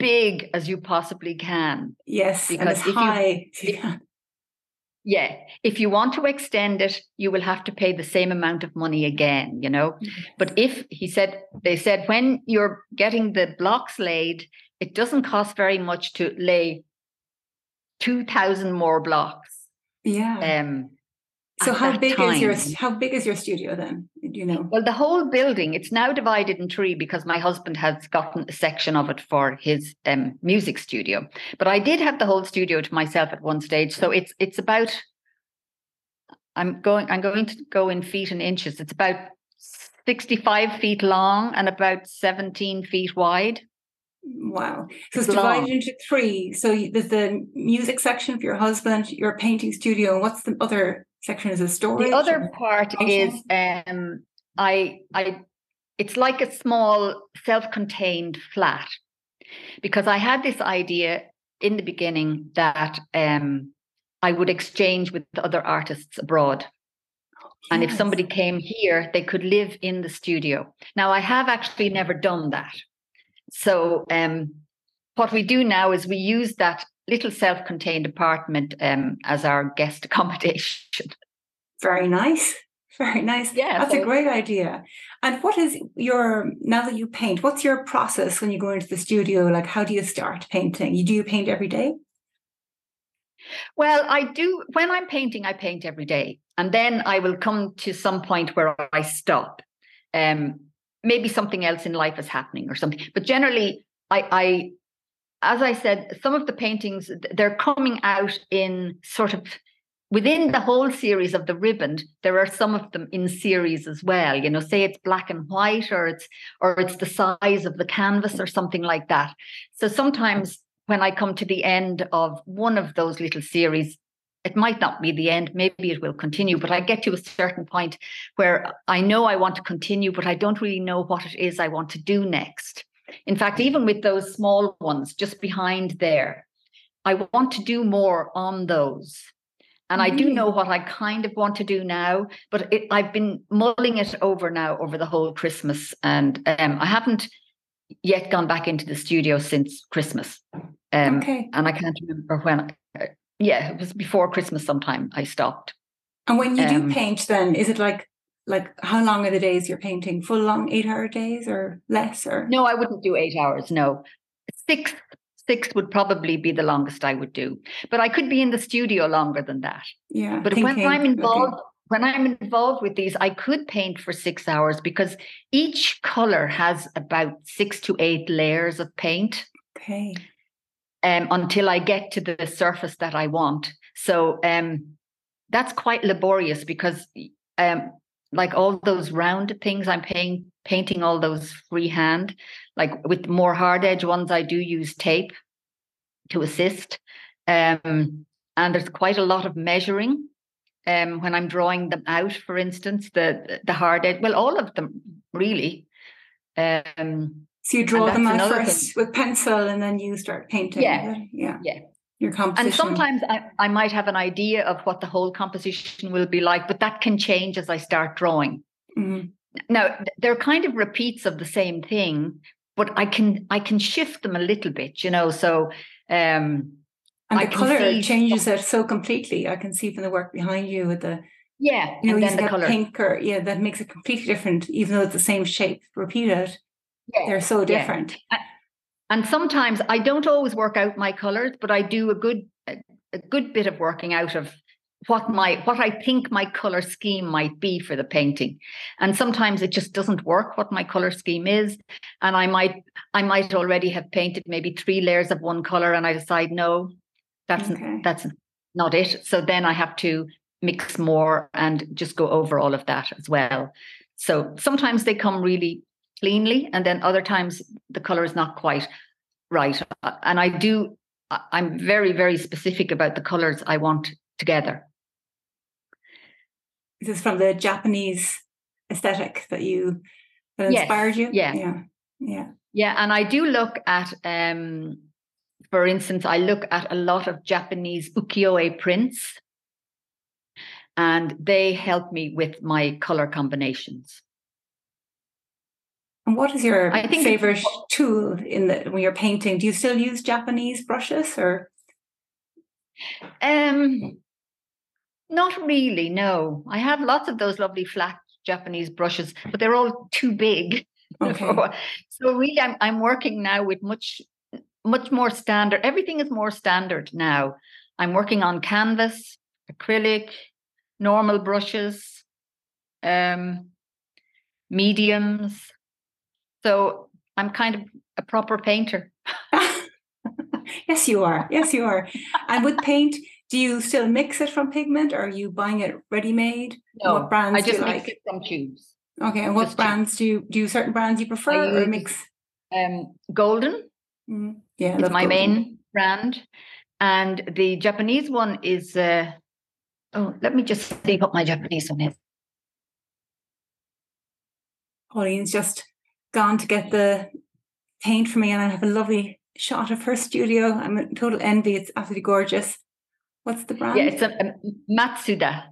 big as you possibly can." Yes, because and as if high. You, if, Yeah, if you want to extend it, you will have to pay the same amount of money again, you know. Mm-hmm. But if he said, they said, when you're getting the blocks laid, it doesn't cost very much to lay two thousand more blocks. Yeah. Um, so how big time. is your how big is your studio then? You know. Well, the whole building, it's now divided in three because my husband has gotten a section of it for his um, music studio. But I did have the whole studio to myself at one stage. So it's it's about I'm going I'm going to go in feet and inches. It's about sixty-five feet long and about seventeen feet wide. Wow. So it's, it's divided into three. So there's the music section for your husband, your painting studio, and what's the other section? Is a story. The other part is um I I it's like a small self-contained flat, because I had this idea in the beginning that um I would exchange with other artists abroad. Yes. And if somebody came here, they could live in the studio. Now I have actually never done that. So um what we do now is we use that little self-contained apartment um, as our guest accommodation. Very nice. Very nice. Yeah, that's so a great idea. And what is your, now that you paint, what's your process when you go into the studio? Like, how do you start painting? Do you paint every day? Well, I do. When I'm painting, I paint every day. And then I will come to some point where I stop. Um, maybe something else in life is happening or something. But generally, I... I as I said, some of the paintings, they're coming out in sort of within the whole series of the riband. There are some of them in series as well, you know, say it's black and white or it's or it's the size of the canvas or something like that. So sometimes when I come to the end of one of those little series, it might not be the end. Maybe it will continue. But I get to a certain point where I know I want to continue, but I don't really know what it is I want to do next. In fact, even with those small ones just behind there, I want to do more on those. And mm-hmm. I do know what I kind of want to do now, but it, I've been mulling it over now over the whole Christmas. And um, I haven't yet gone back into the studio since Christmas. Um, okay. And I can't remember when. Uh, yeah, it was before Christmas sometime I stopped. And when you um, do paint then, is it like, Like how long are the days you're painting? Full long eight hour days or less? Or no, I wouldn't do eight hours. No, six six would probably be the longest I would do. But I could be in the studio longer than that. Yeah. But thinking, when I'm involved, okay. when I'm involved with these, I could paint for six hours because each color has about six to eight layers of paint. Okay. Um, until I get to the surface that I want. So um, that's quite laborious because. Um, Like all those round things, I'm paying, painting all those freehand. Like with more hard edge ones, I do use tape to assist. Um, and there's quite a lot of measuring um, when I'm drawing them out. For instance, the the hard edge. Well, all of them really. Um, so you draw them out first thing. with pencil, and then you start painting. Yeah, yeah, yeah. Your composition. And sometimes I, I might have an idea of what the whole composition will be like, but that can change as I start drawing. Mm-hmm. Now, they're kind of repeats of the same thing, but I can I can shift them a little bit, you know. So um, and the colour changes it so completely. I can see from the work behind you with the yeah, you know, and then the colour pink or yeah, that makes it completely different, even though it's the same shape repeated. Yeah, they're so different. Yeah. I, And sometimes I don't always work out my colors, but I do a good a good bit of working out of what my what I think my color scheme might be for the painting. And sometimes it just doesn't work what my color scheme is. And I might I might already have painted maybe three layers of one color, and I decide, no, that's okay. that's not it. So then I have to mix more and just go over all of that as well. So sometimes they come really cleanly, and then other times the color is not quite right. And I do, I'm very, very specific about the colors I want together. This is from the Japanese aesthetic that you that inspired yes, you? Yeah. yeah. Yeah. Yeah. And I do look at, um, for instance, I look at a lot of Japanese ukiyo-e prints, and they help me with my color combinations. And what is your favorite tool in the when you're painting? Do you still use Japanese brushes or? Um, not really. No, I have lots of those lovely flat Japanese brushes, but they're all too big. Okay. So really, I'm I'm working now with much much more standard. Everything is more standard now. I'm working on canvas, acrylic, normal brushes, um, mediums. So I'm kind of a proper painter. Yes, you are. Yes, you are. And with paint, do you still mix it from pigment, or are you buying it ready-made? No, what brands I just do you mix like? It from tubes. Okay, and what just brands tubes. do you do? You certain brands you prefer use, or mix? Um, Golden. Mm-hmm. Yeah, it's my Golden. main brand, and the Japanese one is. Uh, oh, let me just see what my Japanese one is. Pauline's just gone to get the paint for me, and I have a lovely shot of her studio. I'm in total envy. It's absolutely gorgeous. What's the brand? Yeah, it's a, a Matsuda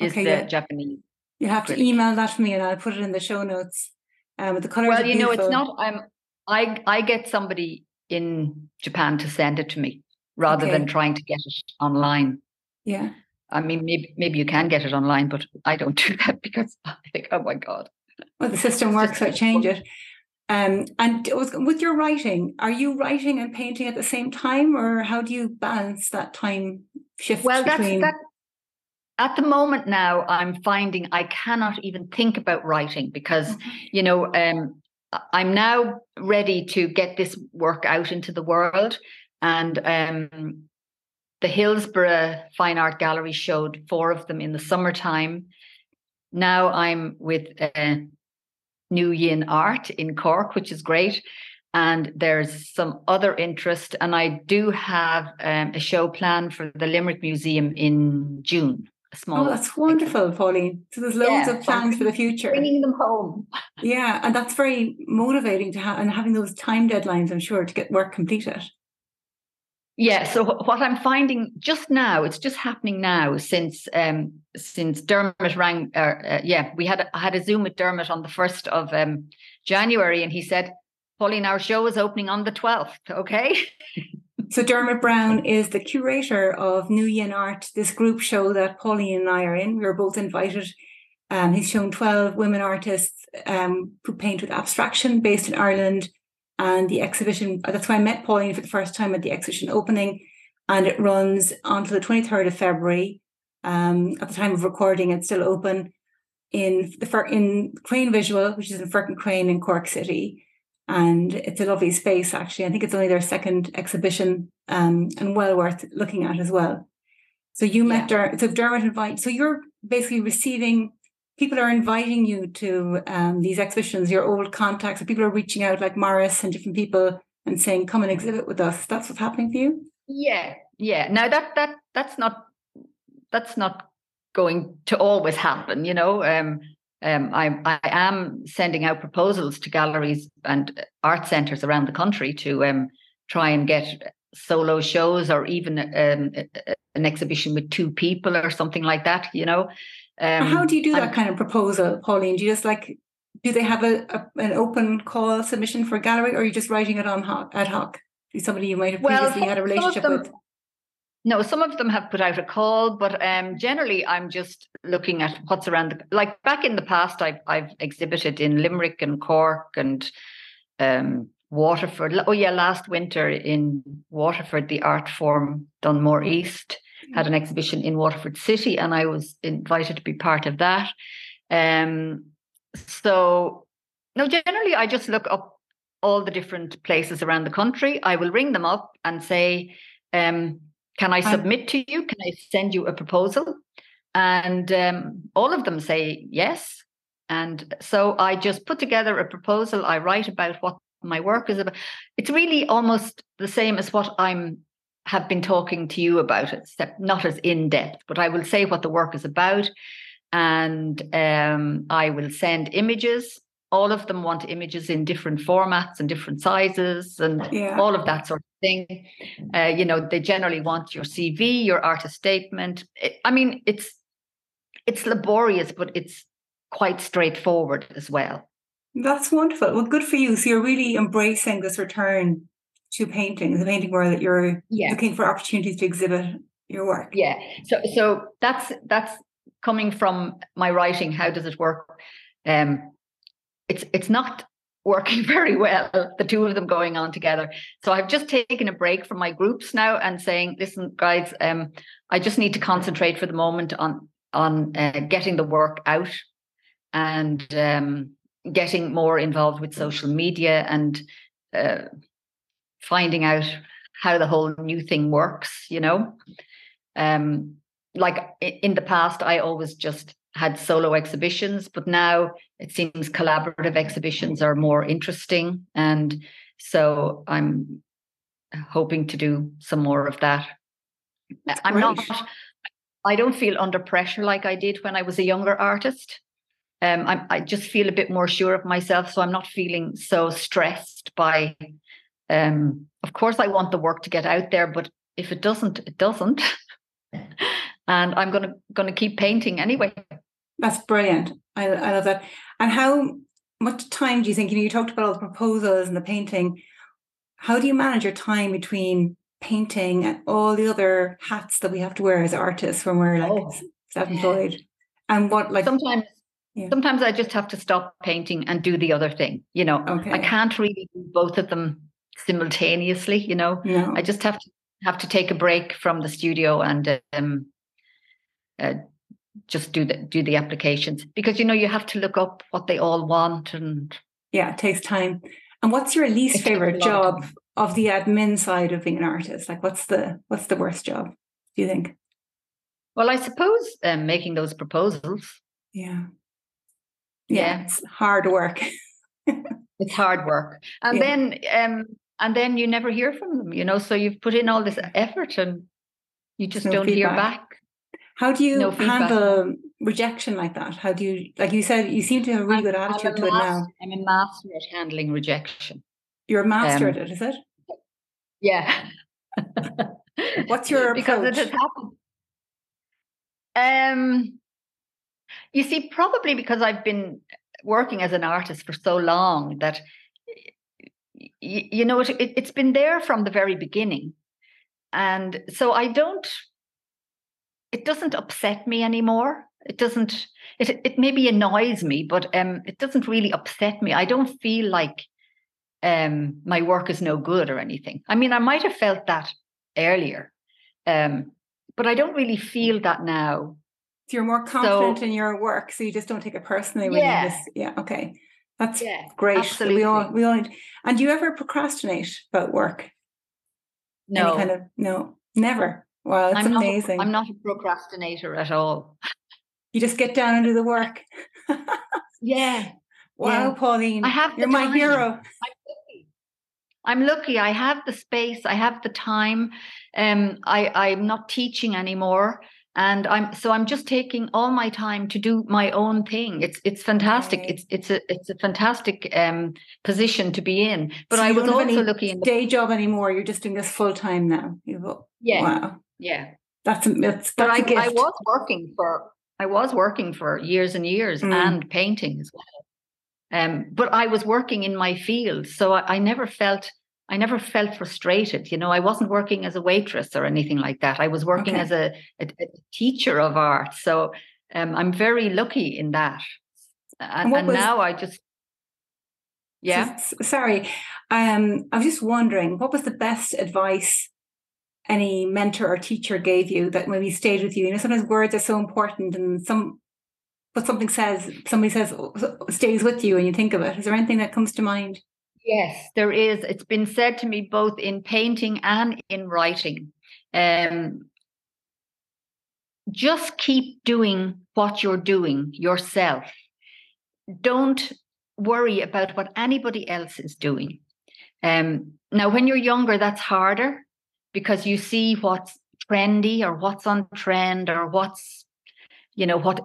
is okay, the yeah. Japanese. You have to email that for me, and I'll put it in the show notes. Um, the colors. Well, you know, it's not. I'm. I I get somebody in Japan to send it to me rather okay. than trying to get it online. Yeah. I mean, maybe maybe you can get it online, but I don't do that because I think, oh my God. Well, the system works, so change it. Um, and with your writing, are you writing and painting at the same time, or how do you balance that time shift? Well, between... that's, that, at the moment now, I'm finding I cannot even think about writing because, mm-hmm. you know, um, I'm now ready to get this work out into the world. And um, the Hillsborough Fine Art Gallery showed four of them in the summertime. Now I'm with uh, Newyn Art in Cork, which is great. And there's some other interest. And I do have um, a show planned for the Limerick Museum in June. A small oh, that's wonderful, exhibit. Pauline. So there's loads yeah, of plans for the future. Bringing them home. Yeah, and that's very motivating to have, and having those time deadlines, I'm sure, to get work completed. Yeah, so what I'm finding just now, it's just happening now since um, since Dermot rang, uh, uh, yeah, we had, I had a Zoom with Dermot on the first of um, January, and he said, Pauline, our show is opening on the twelfth, okay? So Dermot Brown is the curator of Newyn Art, this group show that Pauline and I are in. We were both invited. Um, he's shown twelve women artists um, who paint with abstraction based in Ireland. And the exhibition, that's why I met Pauline for the first time at the exhibition opening. And it runs until the twenty-third of February. Um, at the time of recording, it's still open in the Fir- in Crane Visual, which is in Firkin Crane in Cork City. And it's a lovely space, actually. I think it's only their second exhibition um, and well worth looking at as well. So you met Dermot. So Dermot invited. So you're basically receiving... People are inviting you to um, these exhibitions, your old contacts. People are reaching out, like Maurice and different people, and saying, "Come and exhibit with us." That's what's happening for you. Yeah, yeah. Now that that that's not that's not going to always happen, you know. Um, um, I I am sending out proposals to galleries and art centres around the country to um, try and get solo shows or even um, an exhibition with two people or something like that, you know. Um, How do you do that I'm, kind of proposal, Pauline? Do you just like, do they have a, a an open call submission for a gallery, or are you just writing it on ho- ad hoc? Somebody you might have previously well, had a relationship them, with? No, some of them have put out a call, but um, generally I'm just looking at what's around. The, like back in the past, I've, I've exhibited in Limerick and Cork and um, Waterford. Oh yeah, last winter in Waterford, the art form Dunmore East. had an exhibition in Waterford City, and I was invited to be part of that. Um, so, no, generally I just look up all the different places around the country. I will ring them up and say, um, can I submit to you? Can I send you a proposal? And um, all of them say yes. And so I just put together a proposal. I write about what my work is about. It's really almost the same as what I'm have been talking to you about, except not as in-depth, but I will say what the work is about. And um, I will send images. All of them want images in different formats and different sizes and yeah. all of that sort of thing. Uh, you know, they generally want your C V, your artist statement. It, I mean, it's it's laborious, but it's quite straightforward as well. That's wonderful. Well, good for you. So you're really embracing this return to painting, the painting world, that you're yeah. looking for opportunities to exhibit your work. Yeah. So so that's that's coming from my writing. How does it work? Um, It's it's not working very well, the two of them going on together. So I've just taken a break from my groups now and saying, listen, guys, um, I just need to concentrate for the moment on on uh, getting the work out and um, getting more involved with social media and uh, finding out how the whole new thing works, you know. Um, like in the past, I always just had solo exhibitions, but now it seems collaborative exhibitions are more interesting. And so I'm hoping to do some more of that. That's I'm great. not, I don't feel under pressure like I did when I was a younger artist. Um, I, I just feel a bit more sure of myself. So I'm not feeling so stressed by, um, of course, I want the work to get out there, but if it doesn't, it doesn't. And I'm going to going to keep painting anyway. That's brilliant. I, I love that. And how much time do you think, you know, you talked about all the proposals and the painting. How do you manage your time between painting and all the other hats that we have to wear as artists when we're like oh. self-employed? And what like sometimes yeah. sometimes I just have to stop painting and do the other thing. You know, okay. I can't really do both of them simultaneously. You know, no. I just have to have to take a break from the studio and um. Uh, just do the do the applications, because you know you have to look up what they all want, and yeah, it takes time. And what's your least favorite job of the admin side of being an artist? Like, what's the what's the worst job, do you think? Well, I suppose um, making those proposals. Yeah, yeah, yeah. It's hard work. It's hard work, and yeah. then um, and then you never hear from them. You know, so you've put in all this effort, and you just no don't feedback. hear back. How do you no handle rejection like that? How do you, like you said, you seem to have a really good attitude to it now. I'm a master at handling rejection. You're a master um, at it, is it? Yeah. What's your approach? Because it has happened. Um, you see, probably because I've been working as an artist for so long that, y- you know, it, it, it's been there from the very beginning. And so I don't... It doesn't upset me anymore. It doesn't, it it maybe annoys me, but um, it doesn't really upset me. I don't feel like um, my work is no good or anything. I mean, I might have felt that earlier, um, but I don't really feel that now. So you're more confident so, in your work, so you just don't take it personally. When yeah. You just, yeah, okay. That's yeah, great. Absolutely. We all, we all need, and do you ever procrastinate about work? No. Any kind of, no, never. Wow, it's amazing. Not, I'm not a procrastinator at all. You just get down and do the work. yeah. Wow, yeah. Pauline. I have You're time. my hero. I'm lucky. I'm lucky. I have the space. I have the time. Um, I, I'm not teaching anymore. And I'm so I'm just taking all my time to do my own thing. It's it's fantastic. Right. It's it's a it's a fantastic um position to be in. But so I was also lucky in the day job anymore. You're just doing this full time now. You've yeah. Wow. Yeah. That's a, that's, that's but I, a gift. I was working for I was working for years and years mm. and painting as well. Um, but I was working in my field, so I, I never felt I never felt frustrated. You know, I wasn't working as a waitress or anything like that. I was working okay. as a, a, a teacher of art. So um, I'm very lucky in that. And, and, and was, now I just, yeah. Sorry. Um, I was just wondering, what was the best advice any mentor or teacher gave you that maybe stayed with you? You know, sometimes words are so important, and some, but something says, somebody says, stays with you and you think of it. Is there anything that comes to mind? Yes, there is. It's been said to me both in painting and in writing. Um, just keep doing what you're doing yourself. Don't worry about what anybody else is doing. Um, now, when you're younger, that's harder because you see what's trendy or what's on trend or what's, you know, what...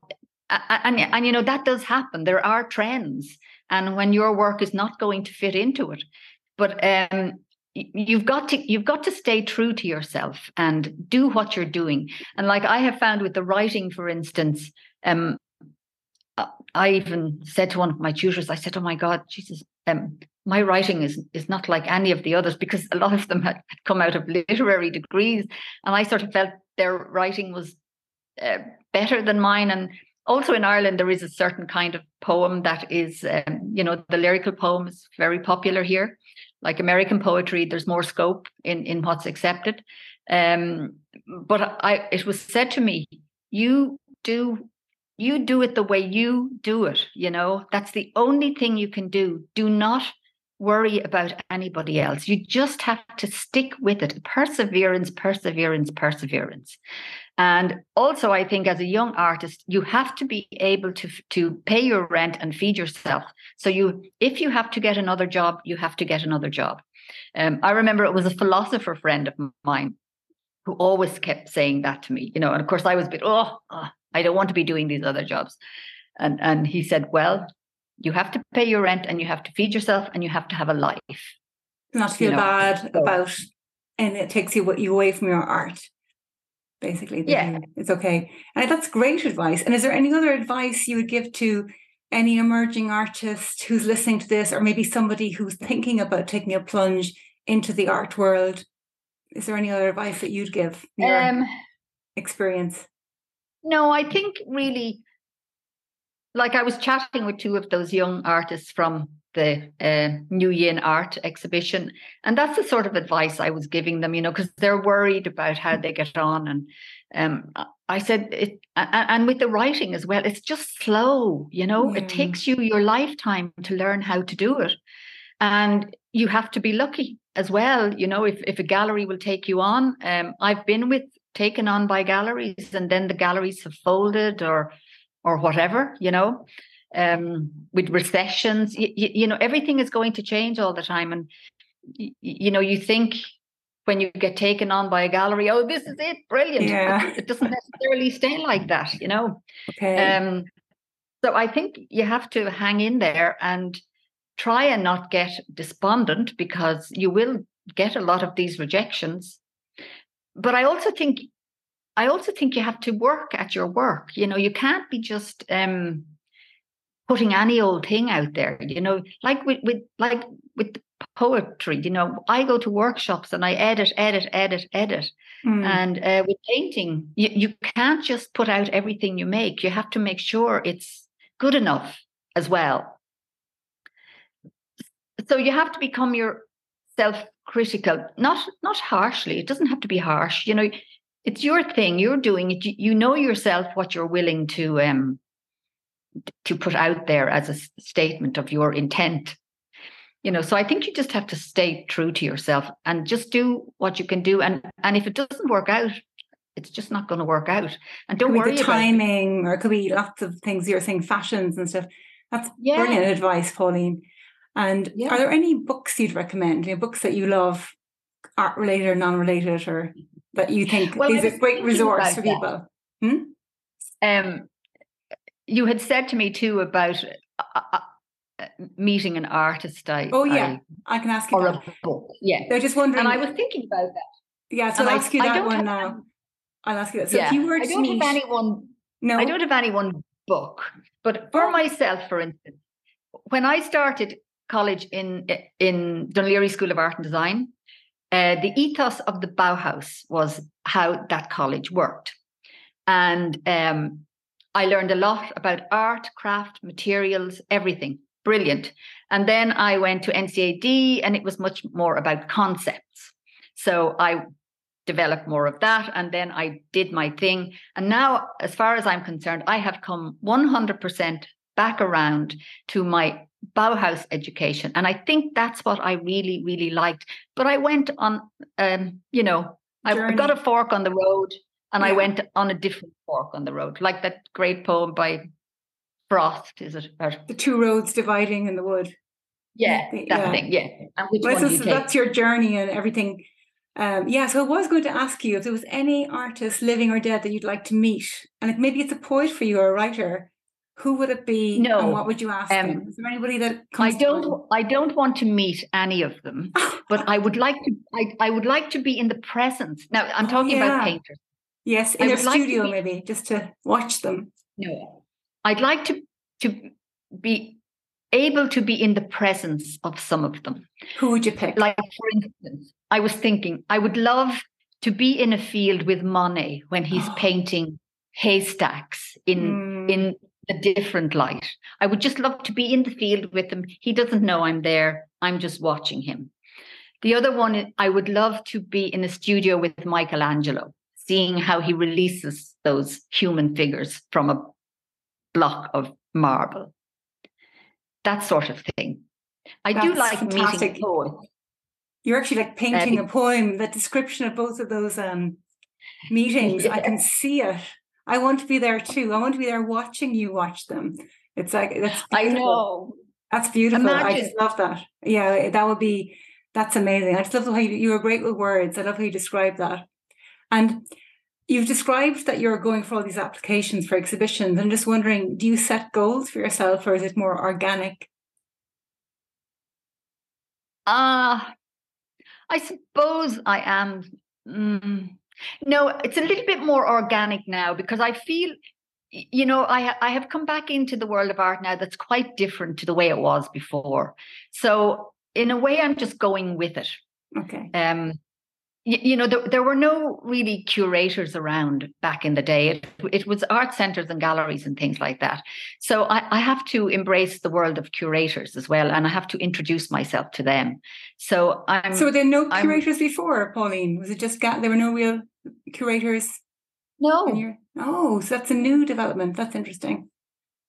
And, and, and, you know, that does happen. There are trends. And when your work is not going to fit into it, but um, you've got to you've got to stay true to yourself and do what you're doing. And like I have found with the writing, for instance, um, I even said to one of my tutors, I said, oh, my God, Jesus, um, my writing is, is not like any of the others, because a lot of them had come out of literary degrees. And I sort of felt their writing was uh, better than mine. And also in Ireland, there is a certain kind of poem that is, um, you know, the lyrical poem is very popular here. Like American poetry, there's more scope in, in what's accepted. Um, but I, it was said to me, you do, you do it the way you do it. You know, that's the only thing you can do. Do not worry about anybody else. You just have to stick with it. Perseverance, perseverance, perseverance. And also, I think as a young artist, you have to be able to, to pay your rent and feed yourself. So you, if you have to get another job, you have to get another job. Um, I remember it was a philosopher friend of mine who always kept saying that to me, you know, and of course I was a bit, oh, oh I don't want to be doing these other jobs. And, and he said, well, you have to pay your rent and you have to feed yourself and you have to have a life. Not feel you know, bad so. about, and it takes you what you away from your art. Basically, yeah, it's okay. And that's great advice. And is there any other advice you would give to any emerging artist who's listening to this, or maybe somebody who's thinking about taking a plunge into the art world? Is there any other advice that you'd give your um, experience? No, I think really, like I was chatting with two of those young artists from the uh, Newyn Art exhibition. And that's the sort of advice I was giving them, you know, because they're worried about how they get on. And um, I said, it, and with the writing as well, it's just slow, you know, mm. It takes you your lifetime to learn how to do it. And you have to be lucky as well. You know, if, if a gallery will take you on, um, I've been with taken on by galleries and then the galleries have folded or, or whatever, you know. Um, with recessions, you, you know, everything is going to change all the time. And, you, you know, you think when you get taken on by a gallery, oh, this is it, brilliant. Yeah. It doesn't necessarily stay like that, you know. Okay. Um, so I think you have to hang in there and try and not get despondent, because you will get a lot of these rejections. But I also think, I also think you have to work at your work. You know, you can't be just... Um, putting any old thing out there, you know, like with, with like with poetry, you know, I go to workshops and I edit, edit, edit, edit. Mm. And uh, with painting, you, you can't just put out everything you make. You have to make sure it's good enough as well. So you have to become yourself critical, not, not harshly. It doesn't have to be harsh. You know, it's your thing. You're doing it. You, you know yourself what you're willing to um. to put out there as a statement of your intent, you know. So I think you just have to stay true to yourself and just do what you can do. And and if it doesn't work out, it's just not going to work out. And don't worry about timing, or it could be lots of things you're saying, fashions and stuff. That's yeah. brilliant advice, Pauline. And yeah. are there any books you'd recommend? You know, books that you love, art related or non-related, or that you think well, these are great resource for people? Hmm? Um. You had said to me, too, about uh, uh, meeting an artist. I, oh, yeah. I, I can ask you or that. A book. Yeah. They're just wondering. And I was thinking about that. Yeah, so and I'll I, ask you I that one now. Any, I'll ask you that. So yeah, if you were to I don't meet, have any one, no. I don't have any one book. But for myself, for instance, when I started college in, in Dun Laoghaire School of Art and Design, uh, the ethos of the Bauhaus was how that college worked. And... Um, I learned a lot about art, craft, materials, everything. Brilliant. And then I went to N C A D and it was much more about concepts. So I develop more of that. And then I did my thing. And now, as far as I'm concerned, I have come one hundred percent back around to my Bauhaus education. And I think that's what I really, really liked. But I went on, um, you know, Journey. I got a fork on the road and yeah. I went on a different fork on the road, like that great poem by Frost, is it? Or, the two roads dividing in the wood. Yeah, that yeah. thing, yeah. And which well, one so, you so take? That's your journey and everything. Um, yeah, so I was going to ask you if there was any artist, living or dead, that you'd like to meet. And if maybe it's a poet for you or a writer. Who would it be? No. And what would you ask um, them? Is there anybody that comes I don't to I don't want to meet any of them, but I would like to I, I would like to be in the presence. Now I'm talking oh, yeah. about painters. Yes, in I their studio like be, maybe, just to watch them. No. I'd like to to be able to be in the presence of some of them. Who would you pick? Like, for instance, I was thinking I would love to be in a field with Monet when he's oh. painting haystacks in mm. in a different light. I would just love to be in the field with him. He doesn't know I'm there. I'm just watching him. The other one, I would love to be in a studio with Michelangelo, seeing how he releases those human figures from a block of marble. That sort of thing. I That's do like fantastic. meeting poets. You're actually like painting um, a poem. The description of both of those um, meetings, yeah. I can see it. I want to be there too. I want to be there watching you watch them. It's like, that's beautiful. I know. That's beautiful. Imagine. I just love that. Yeah, that would be, that's amazing. I just love the way you, you were great with words. I love how you describe that. And you've described that you're going for all these applications for exhibitions. I'm just wondering, do you set goals for yourself or is it more organic? Ah, uh, I suppose I am. Mm, No, it's a little bit more organic now because I feel, you know, I, I have come back into the world of art now that's quite different to the way it was before. So in a way, I'm just going with it. Okay. Um, you, you know, there, there were no really curators around back in the day. It, it was art centers and galleries and things like that. So I, I have to embrace the world of curators as well. And I have to introduce myself to them. So I'm. So were there no curators I'm, before, Pauline? Was it just got, there were no real curators? No. Oh, so that's a new development. That's interesting.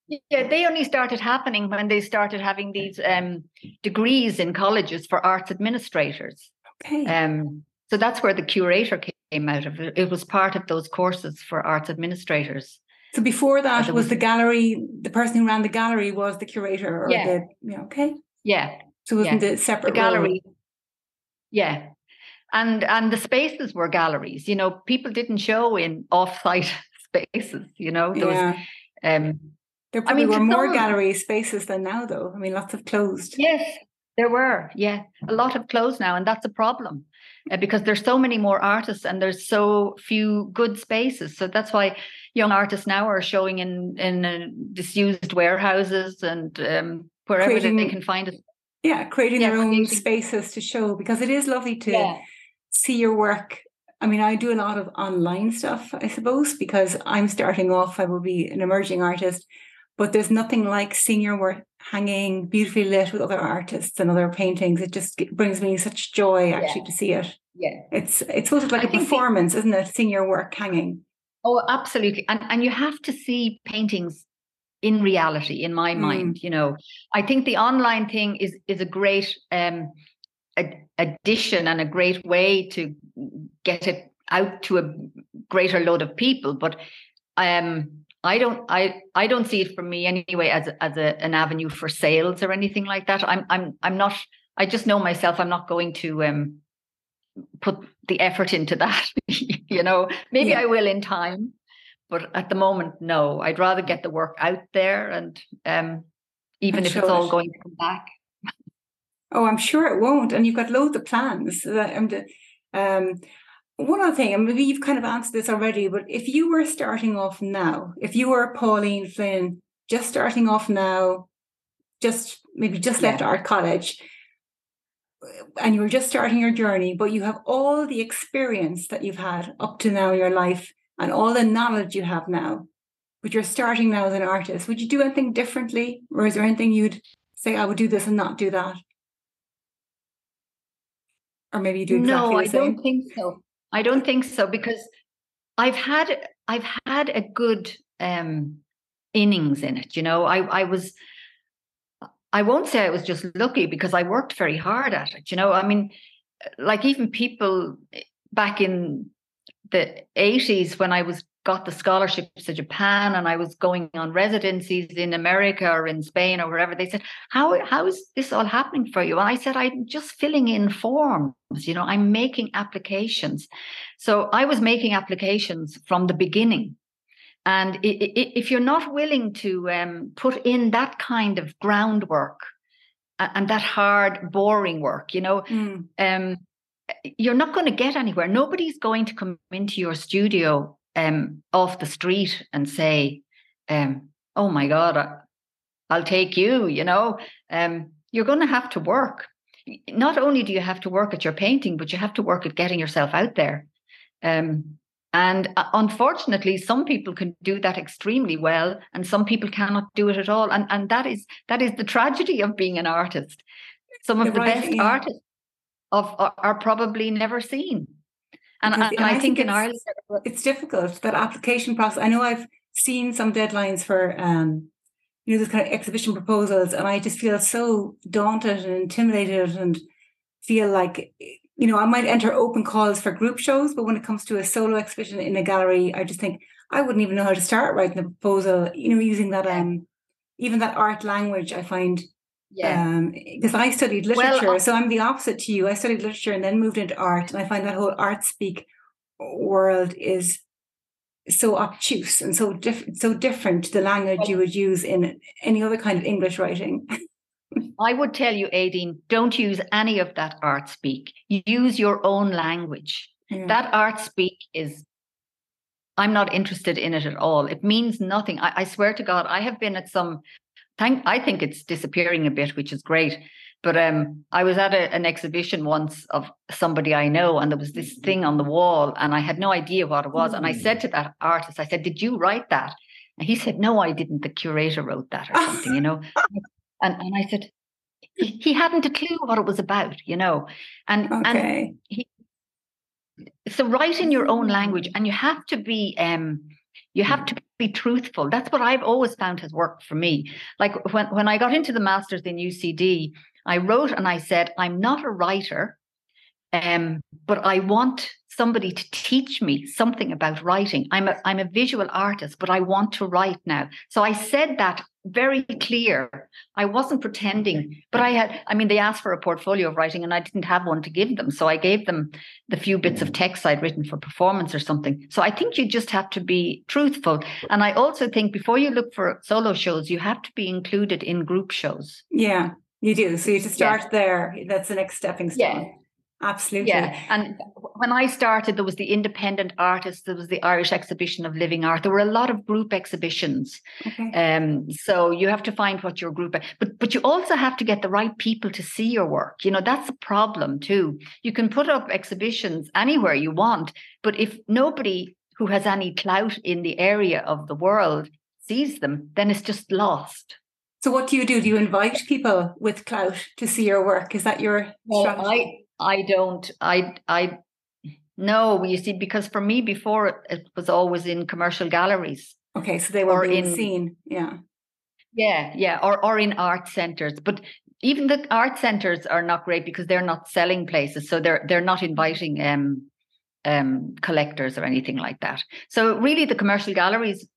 Yeah, they only started happening when they started having these um, degrees in colleges for arts administrators. Okay. Um, so that's where the curator came out of. It was part of those courses for arts administrators. So before that was the gallery, the person who ran the gallery was the curator? Or yeah. The, yeah. Okay. Yeah. So it wasn't yeah. a separate the gallery. Role. Yeah. And and the spaces were galleries, you know, people didn't show in off-site spaces, you know. There yeah. was, um, there probably I mean, were more gallery spaces than now, though. I mean, lots of closed. Yes, there were. Yeah, a lot of closed now. And that's a problem uh, because there's so many more artists and there's so few good spaces. So that's why young artists now are showing in, in uh, disused warehouses and um, wherever creating, they can find it. Yeah, creating yeah, their own creating. spaces to show because it is lovely to... Yeah. see your work. I mean, I do a lot of online stuff, I suppose, because I'm starting off, I will be an emerging artist, but there's nothing like seeing your work hanging beautifully lit with other artists and other paintings. It just brings me such joy actually yeah. to see it. Yeah. It's it's sort of like I a performance, the, isn't it? Seeing your work hanging. Oh, absolutely. And and you have to see paintings in reality, in my mm. mind, you know. I think the online thing is is a great um addition and a great way to get it out to a greater load of people, but um, I don't, I, I don't see it for me anyway as as a, an avenue for sales or anything like that. I'm, I'm, I'm not. I just know myself. I'm not going to um, put the effort into that. You know, maybe yeah. I will in time, but at the moment, no. I'd rather get the work out there, and um, even I'm if sure it's all it. going to come back. Oh, I'm sure it won't. And you've got loads of plans. Um, one other thing, and maybe you've kind of answered this already, but if you were starting off now, if you were Pauline Flynn, just starting off now, just maybe just left yeah. art college, and you were just starting your journey, but you have all the experience that you've had up to now in your life and all the knowledge you have now, but you're starting now as an artist, would you do anything differently? Or is there anything you'd say, I would do this and not do that? Or maybe you do exactly no, the same? No, I don't think so. I don't think so, because I've had I've had a good um, innings in it. You know, I I was I won't say I was just lucky, because I worked very hard at it. You know, I mean, like even people back in the eighties when I was got the scholarships to Japan and I was going on residencies in America or in Spain or wherever, they said, how how is this all happening for you? And I said, I'm just filling in forms, you know, I'm making applications. So I was making applications from the beginning. And it, it, if you're not willing to um, put in that kind of groundwork and that hard, boring work, you know, mm. um, you're not going to get anywhere. Nobody's going to come into your studio um, off the street and say, um, oh, my God, I'll take you, you know. Um, you're going to have to work. Not only do you have to work at your painting, but you have to work at getting yourself out there. Um And unfortunately, some people can do that extremely well, and some people cannot do it at all. And and that is that is the tragedy of being an artist. Some of You're the right, best yeah. artists of are, are probably never seen. And, and, and I, I think, think in Ireland, it's difficult, that application process. I know I've seen some deadlines for um, you know, this kind of exhibition proposals, and I just feel so daunted and intimidated, and feel like, you know, I might enter open calls for group shows, but when it comes to a solo exhibition in a gallery, I just think I wouldn't even know how to start writing a proposal, you know, using that, um, even that art language, I find, yeah. um, because I studied literature, well, I- so I'm the opposite to you. I studied literature and then moved into art, and I find that whole art speak world is so obtuse and so, diff- so different to the language you would use in any other kind of English writing. I would tell you, Éadaoin, don't use any of that art speak. Use your own language. Mm. That art speak is, I'm not interested in it at all. It means nothing. I, I swear to God, I have been at some, thank, I think it's disappearing a bit, which is great. But um, I was at a, an exhibition once of somebody I know, and there was this thing on the wall, and I had no idea what it was. Mm. And I said to that artist, I said, did you write that? And he said, no, I didn't. The curator wrote that or something, you know. And and I said, he, he hadn't a clue what it was about, you know. And okay. and he, so write in your own language, and you have to be um, you have to be truthful. That's what I've always found has worked for me. Like when when I got into the masters in U C D, I wrote and I said, I'm not a writer, um, but I want somebody to teach me something about writing. I'm a I'm a visual artist, but I want to write now. So I said that very clear. I wasn't pretending, but I had, I mean, they asked for a portfolio of writing and I didn't have one to give them. So I gave them the few bits of text I'd written for performance or something. So I think you just have to be truthful. And I also think before you look for solo shows, you have to be included in group shows. Yeah, you do. So you just start yeah. there. That's the next stepping stone. Yeah. Absolutely. Yeah. And when I started, there was the independent artists, there was the Irish Exhibition of Living Art. There were a lot of group exhibitions. Okay. Um, so you have to find what your group, but but you also have to get the right people to see your work. You know, that's a problem too. You can put up exhibitions anywhere you want, but if nobody who has any clout in the area of the world sees them, then it's just lost. So what do you do? Do you invite people with clout to see your work? Is that your well, strategy? I, I don't, I, I, no, you see, because for me before it was always in commercial galleries. Okay, so they were being seen, yeah. Yeah, yeah, or, or in art centres. But even the art centres are not great because they're not selling places. So they're they're not inviting um, um, collectors or anything like that. So really the commercial galleries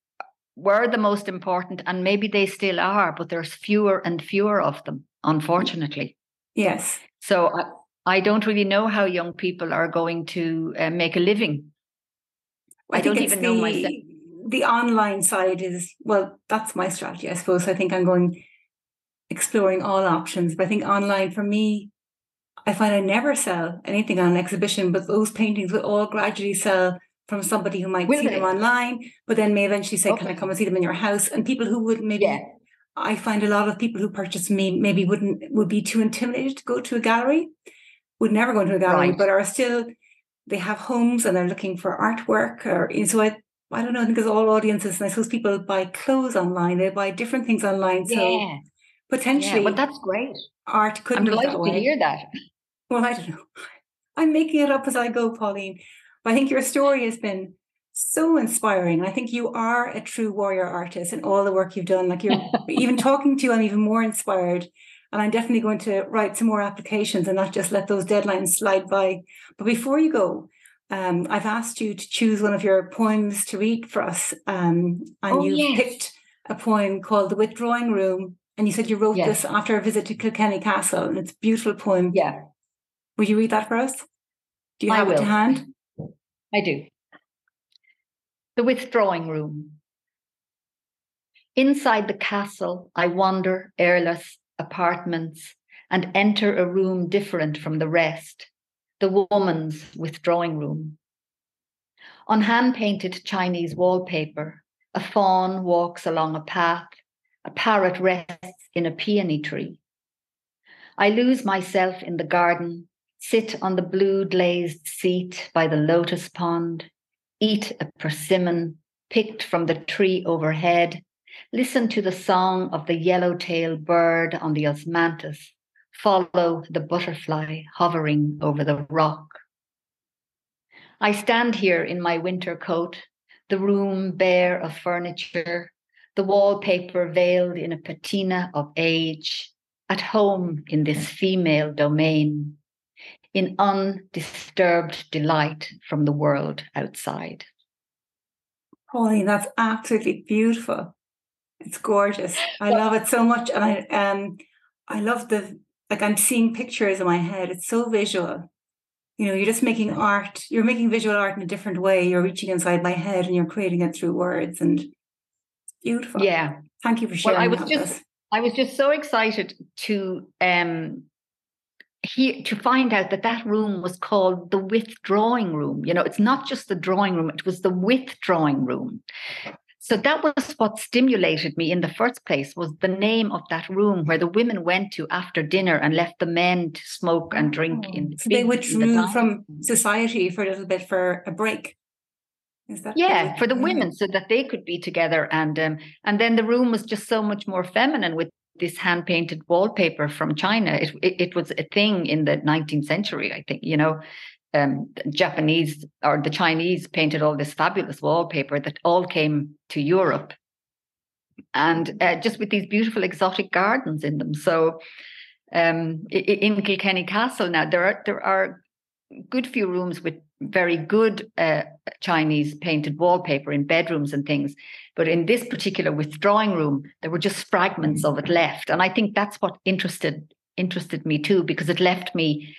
were the most important, and maybe they still are, but there's fewer and fewer of them, unfortunately. Yes. So I, I don't really know how young people are going to uh, make a living. I, I don't even the, know myself. The online side is, well, that's my strategy, I suppose. I think I'm going exploring all options. But I think online, for me, I find I never sell anything on an exhibition, but those paintings will all gradually sell from somebody who might will see they? them online, but then may eventually say, okay, can I come and see them in your house? And people who would maybe... Yeah. I find a lot of people who purchase me maybe wouldn't would be too intimidated to go to a gallery. Would never go into a gallery, right. But are still, they have homes and they're looking for artwork. Or so I, I don't know, I think it's all audiences. And I suppose people buy clothes online, they buy different things online. So yeah. potentially, yeah, but that's great. Art could be. I'm delighted to hear that. Well, I don't know. I'm making it up as I go, Pauline. But I think your story has been so inspiring. I think you are a true warrior artist in all the work you've done. Like, you're even talking to you, I'm even more inspired. And I'm definitely going to write some more applications and not just let those deadlines slide by. But before you go, um, I've asked you to choose one of your poems to read for us. Um, and oh, you yes. picked a poem called The Withdrawing Room. And you said you wrote yes. this after a visit to Kilkenny Castle. And it's a beautiful poem. Yeah. Will you read that for us? Do you I have will. it to hand? I do. The Withdrawing Room. Inside the castle, I wander airless apartments and enter a room different from the rest, the woman's withdrawing room. On hand-painted Chinese wallpaper, a fawn walks along a path, a parrot rests in a peony tree. I lose myself in the garden, sit on the blue glazed seat by the lotus pond, eat a persimmon picked from the tree overhead, listen to the song of the yellow-tailed bird on the osmanthus, follow the butterfly hovering over the rock. I stand here in my winter coat, the room bare of furniture, the wallpaper veiled in a patina of age, at home in this female domain, in undisturbed delight from the world outside. Pauline, that's absolutely beautiful. It's gorgeous. I love it so much. And I um I love the, like, I'm seeing pictures in my head. It's so visual. You know, you're just making art. You're making visual art in a different way. You're reaching inside my head and you're creating it through words. And it's beautiful. Yeah. Thank you for sharing. Well, I was just this. I was just so excited to um He, to find out that that room was called the withdrawing room. You know, it's not just the drawing room, it was the withdrawing room. So that was what stimulated me in the first place, was the name of that room where the women went to after dinner and left the men to smoke and drink. Oh, in the so they withdrew the from society for a little bit, for a break. Is that yeah, for the women, so that they could be together. And um, and then the room was just so much more feminine with this hand-painted wallpaper from China. It, it it was a thing in the nineteenth century, I think, you know, um, Japanese or the Chinese painted all this fabulous wallpaper that all came to Europe, and uh, just with these beautiful exotic gardens in them. So um, in Kilkenny Castle now, there are, there are good few rooms with very good uh, Chinese painted wallpaper in bedrooms and things. But in this particular withdrawing room, there were just fragments of it left. And I think that's what interested interested me too, because it left me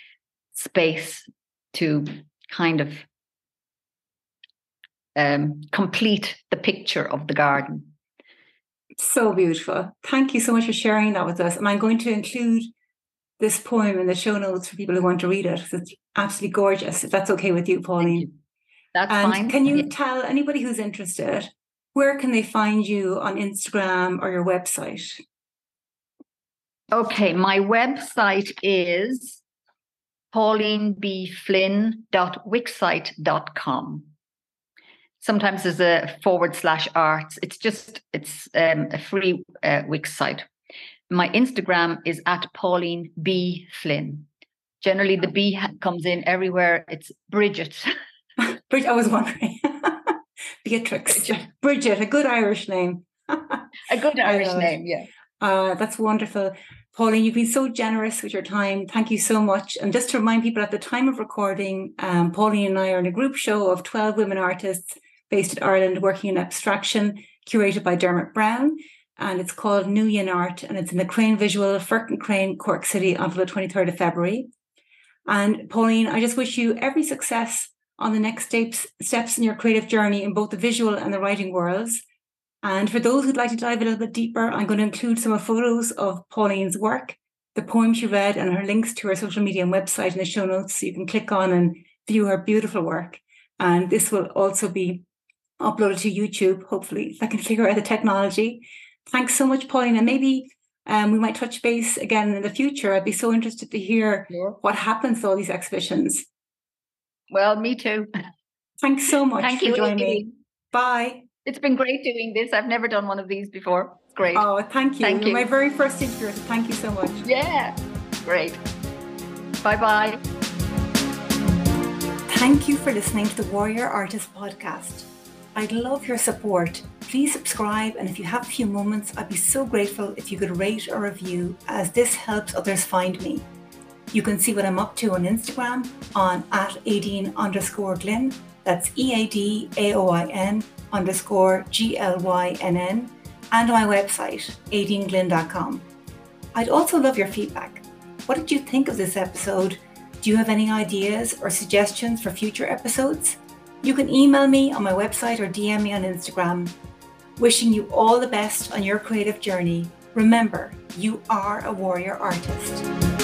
space to kind of um, complete the picture of the garden. So beautiful. Thank you so much for sharing that with us. And I'm going to include this poem in the show notes for people who want to read it. It's absolutely gorgeous, if that's okay with you, Pauline. That's and fine. Can you tell anybody who's interested, where can they find you on Instagram or your website? Okay, my website is pauline b flynn dot wixsite dot com. Sometimes there's a forward slash arts. It's just, it's um, a free uh, Wix site. My Instagram is at Pauline B. Flynn. Generally, the B comes in everywhere. It's Bridget. Bridget, I was wondering. Beatrix. Bridget. Bridget, a good Irish name. A good Irish name, yeah. Uh, that's wonderful. Pauline, you've been so generous with your time. Thank you so much. And just to remind people, at the time of recording, um, Pauline and I are in a group show of twelve women artists based in Ireland working in abstraction, curated by Dermot Brown. And it's called Newyn Art, and it's in the Crane Visual, Firkin Crane, Cork City, until the twenty-third of February. And Pauline, I just wish you every success on the next steps, steps in your creative journey in both the visual and the writing worlds. And for those who'd like to dive a little bit deeper, I'm going to include some of photos of Pauline's work, the poem she read, and her links to her social media and website in the show notes, so you can click on and view her beautiful work. And this will also be uploaded to YouTube, hopefully, if I can figure out the technology. Thanks so much, Pauline. And maybe um, we might touch base again in the future. I'd be so interested to hear sure. what happens to all these exhibitions. Well, me too. Thanks so much Thank for you, joining Amy. me. Bye. It's been great doing this. I've never done one of these before. It's great. Oh, thank you. Thank you. My very first interview. Thank you so much. Yeah. Great. Bye-bye. Thank you for listening to the Warrior Artist Podcast. I'd love your support. Please subscribe, and if you have a few moments, I'd be so grateful if you could rate or review, as this helps others find me. You can see what I'm up to on Instagram on at Éadaoin underscore Glynn, that's E A D A O I N underscore G L Y N N, and on my website, éadaoin glynn dot com. I'd also love your feedback. What did you think of this episode? Do you have any ideas or suggestions for future episodes? You can email me on my website or D M me on Instagram. Wishing you all the best on your creative journey. Remember, you are a warrior artist.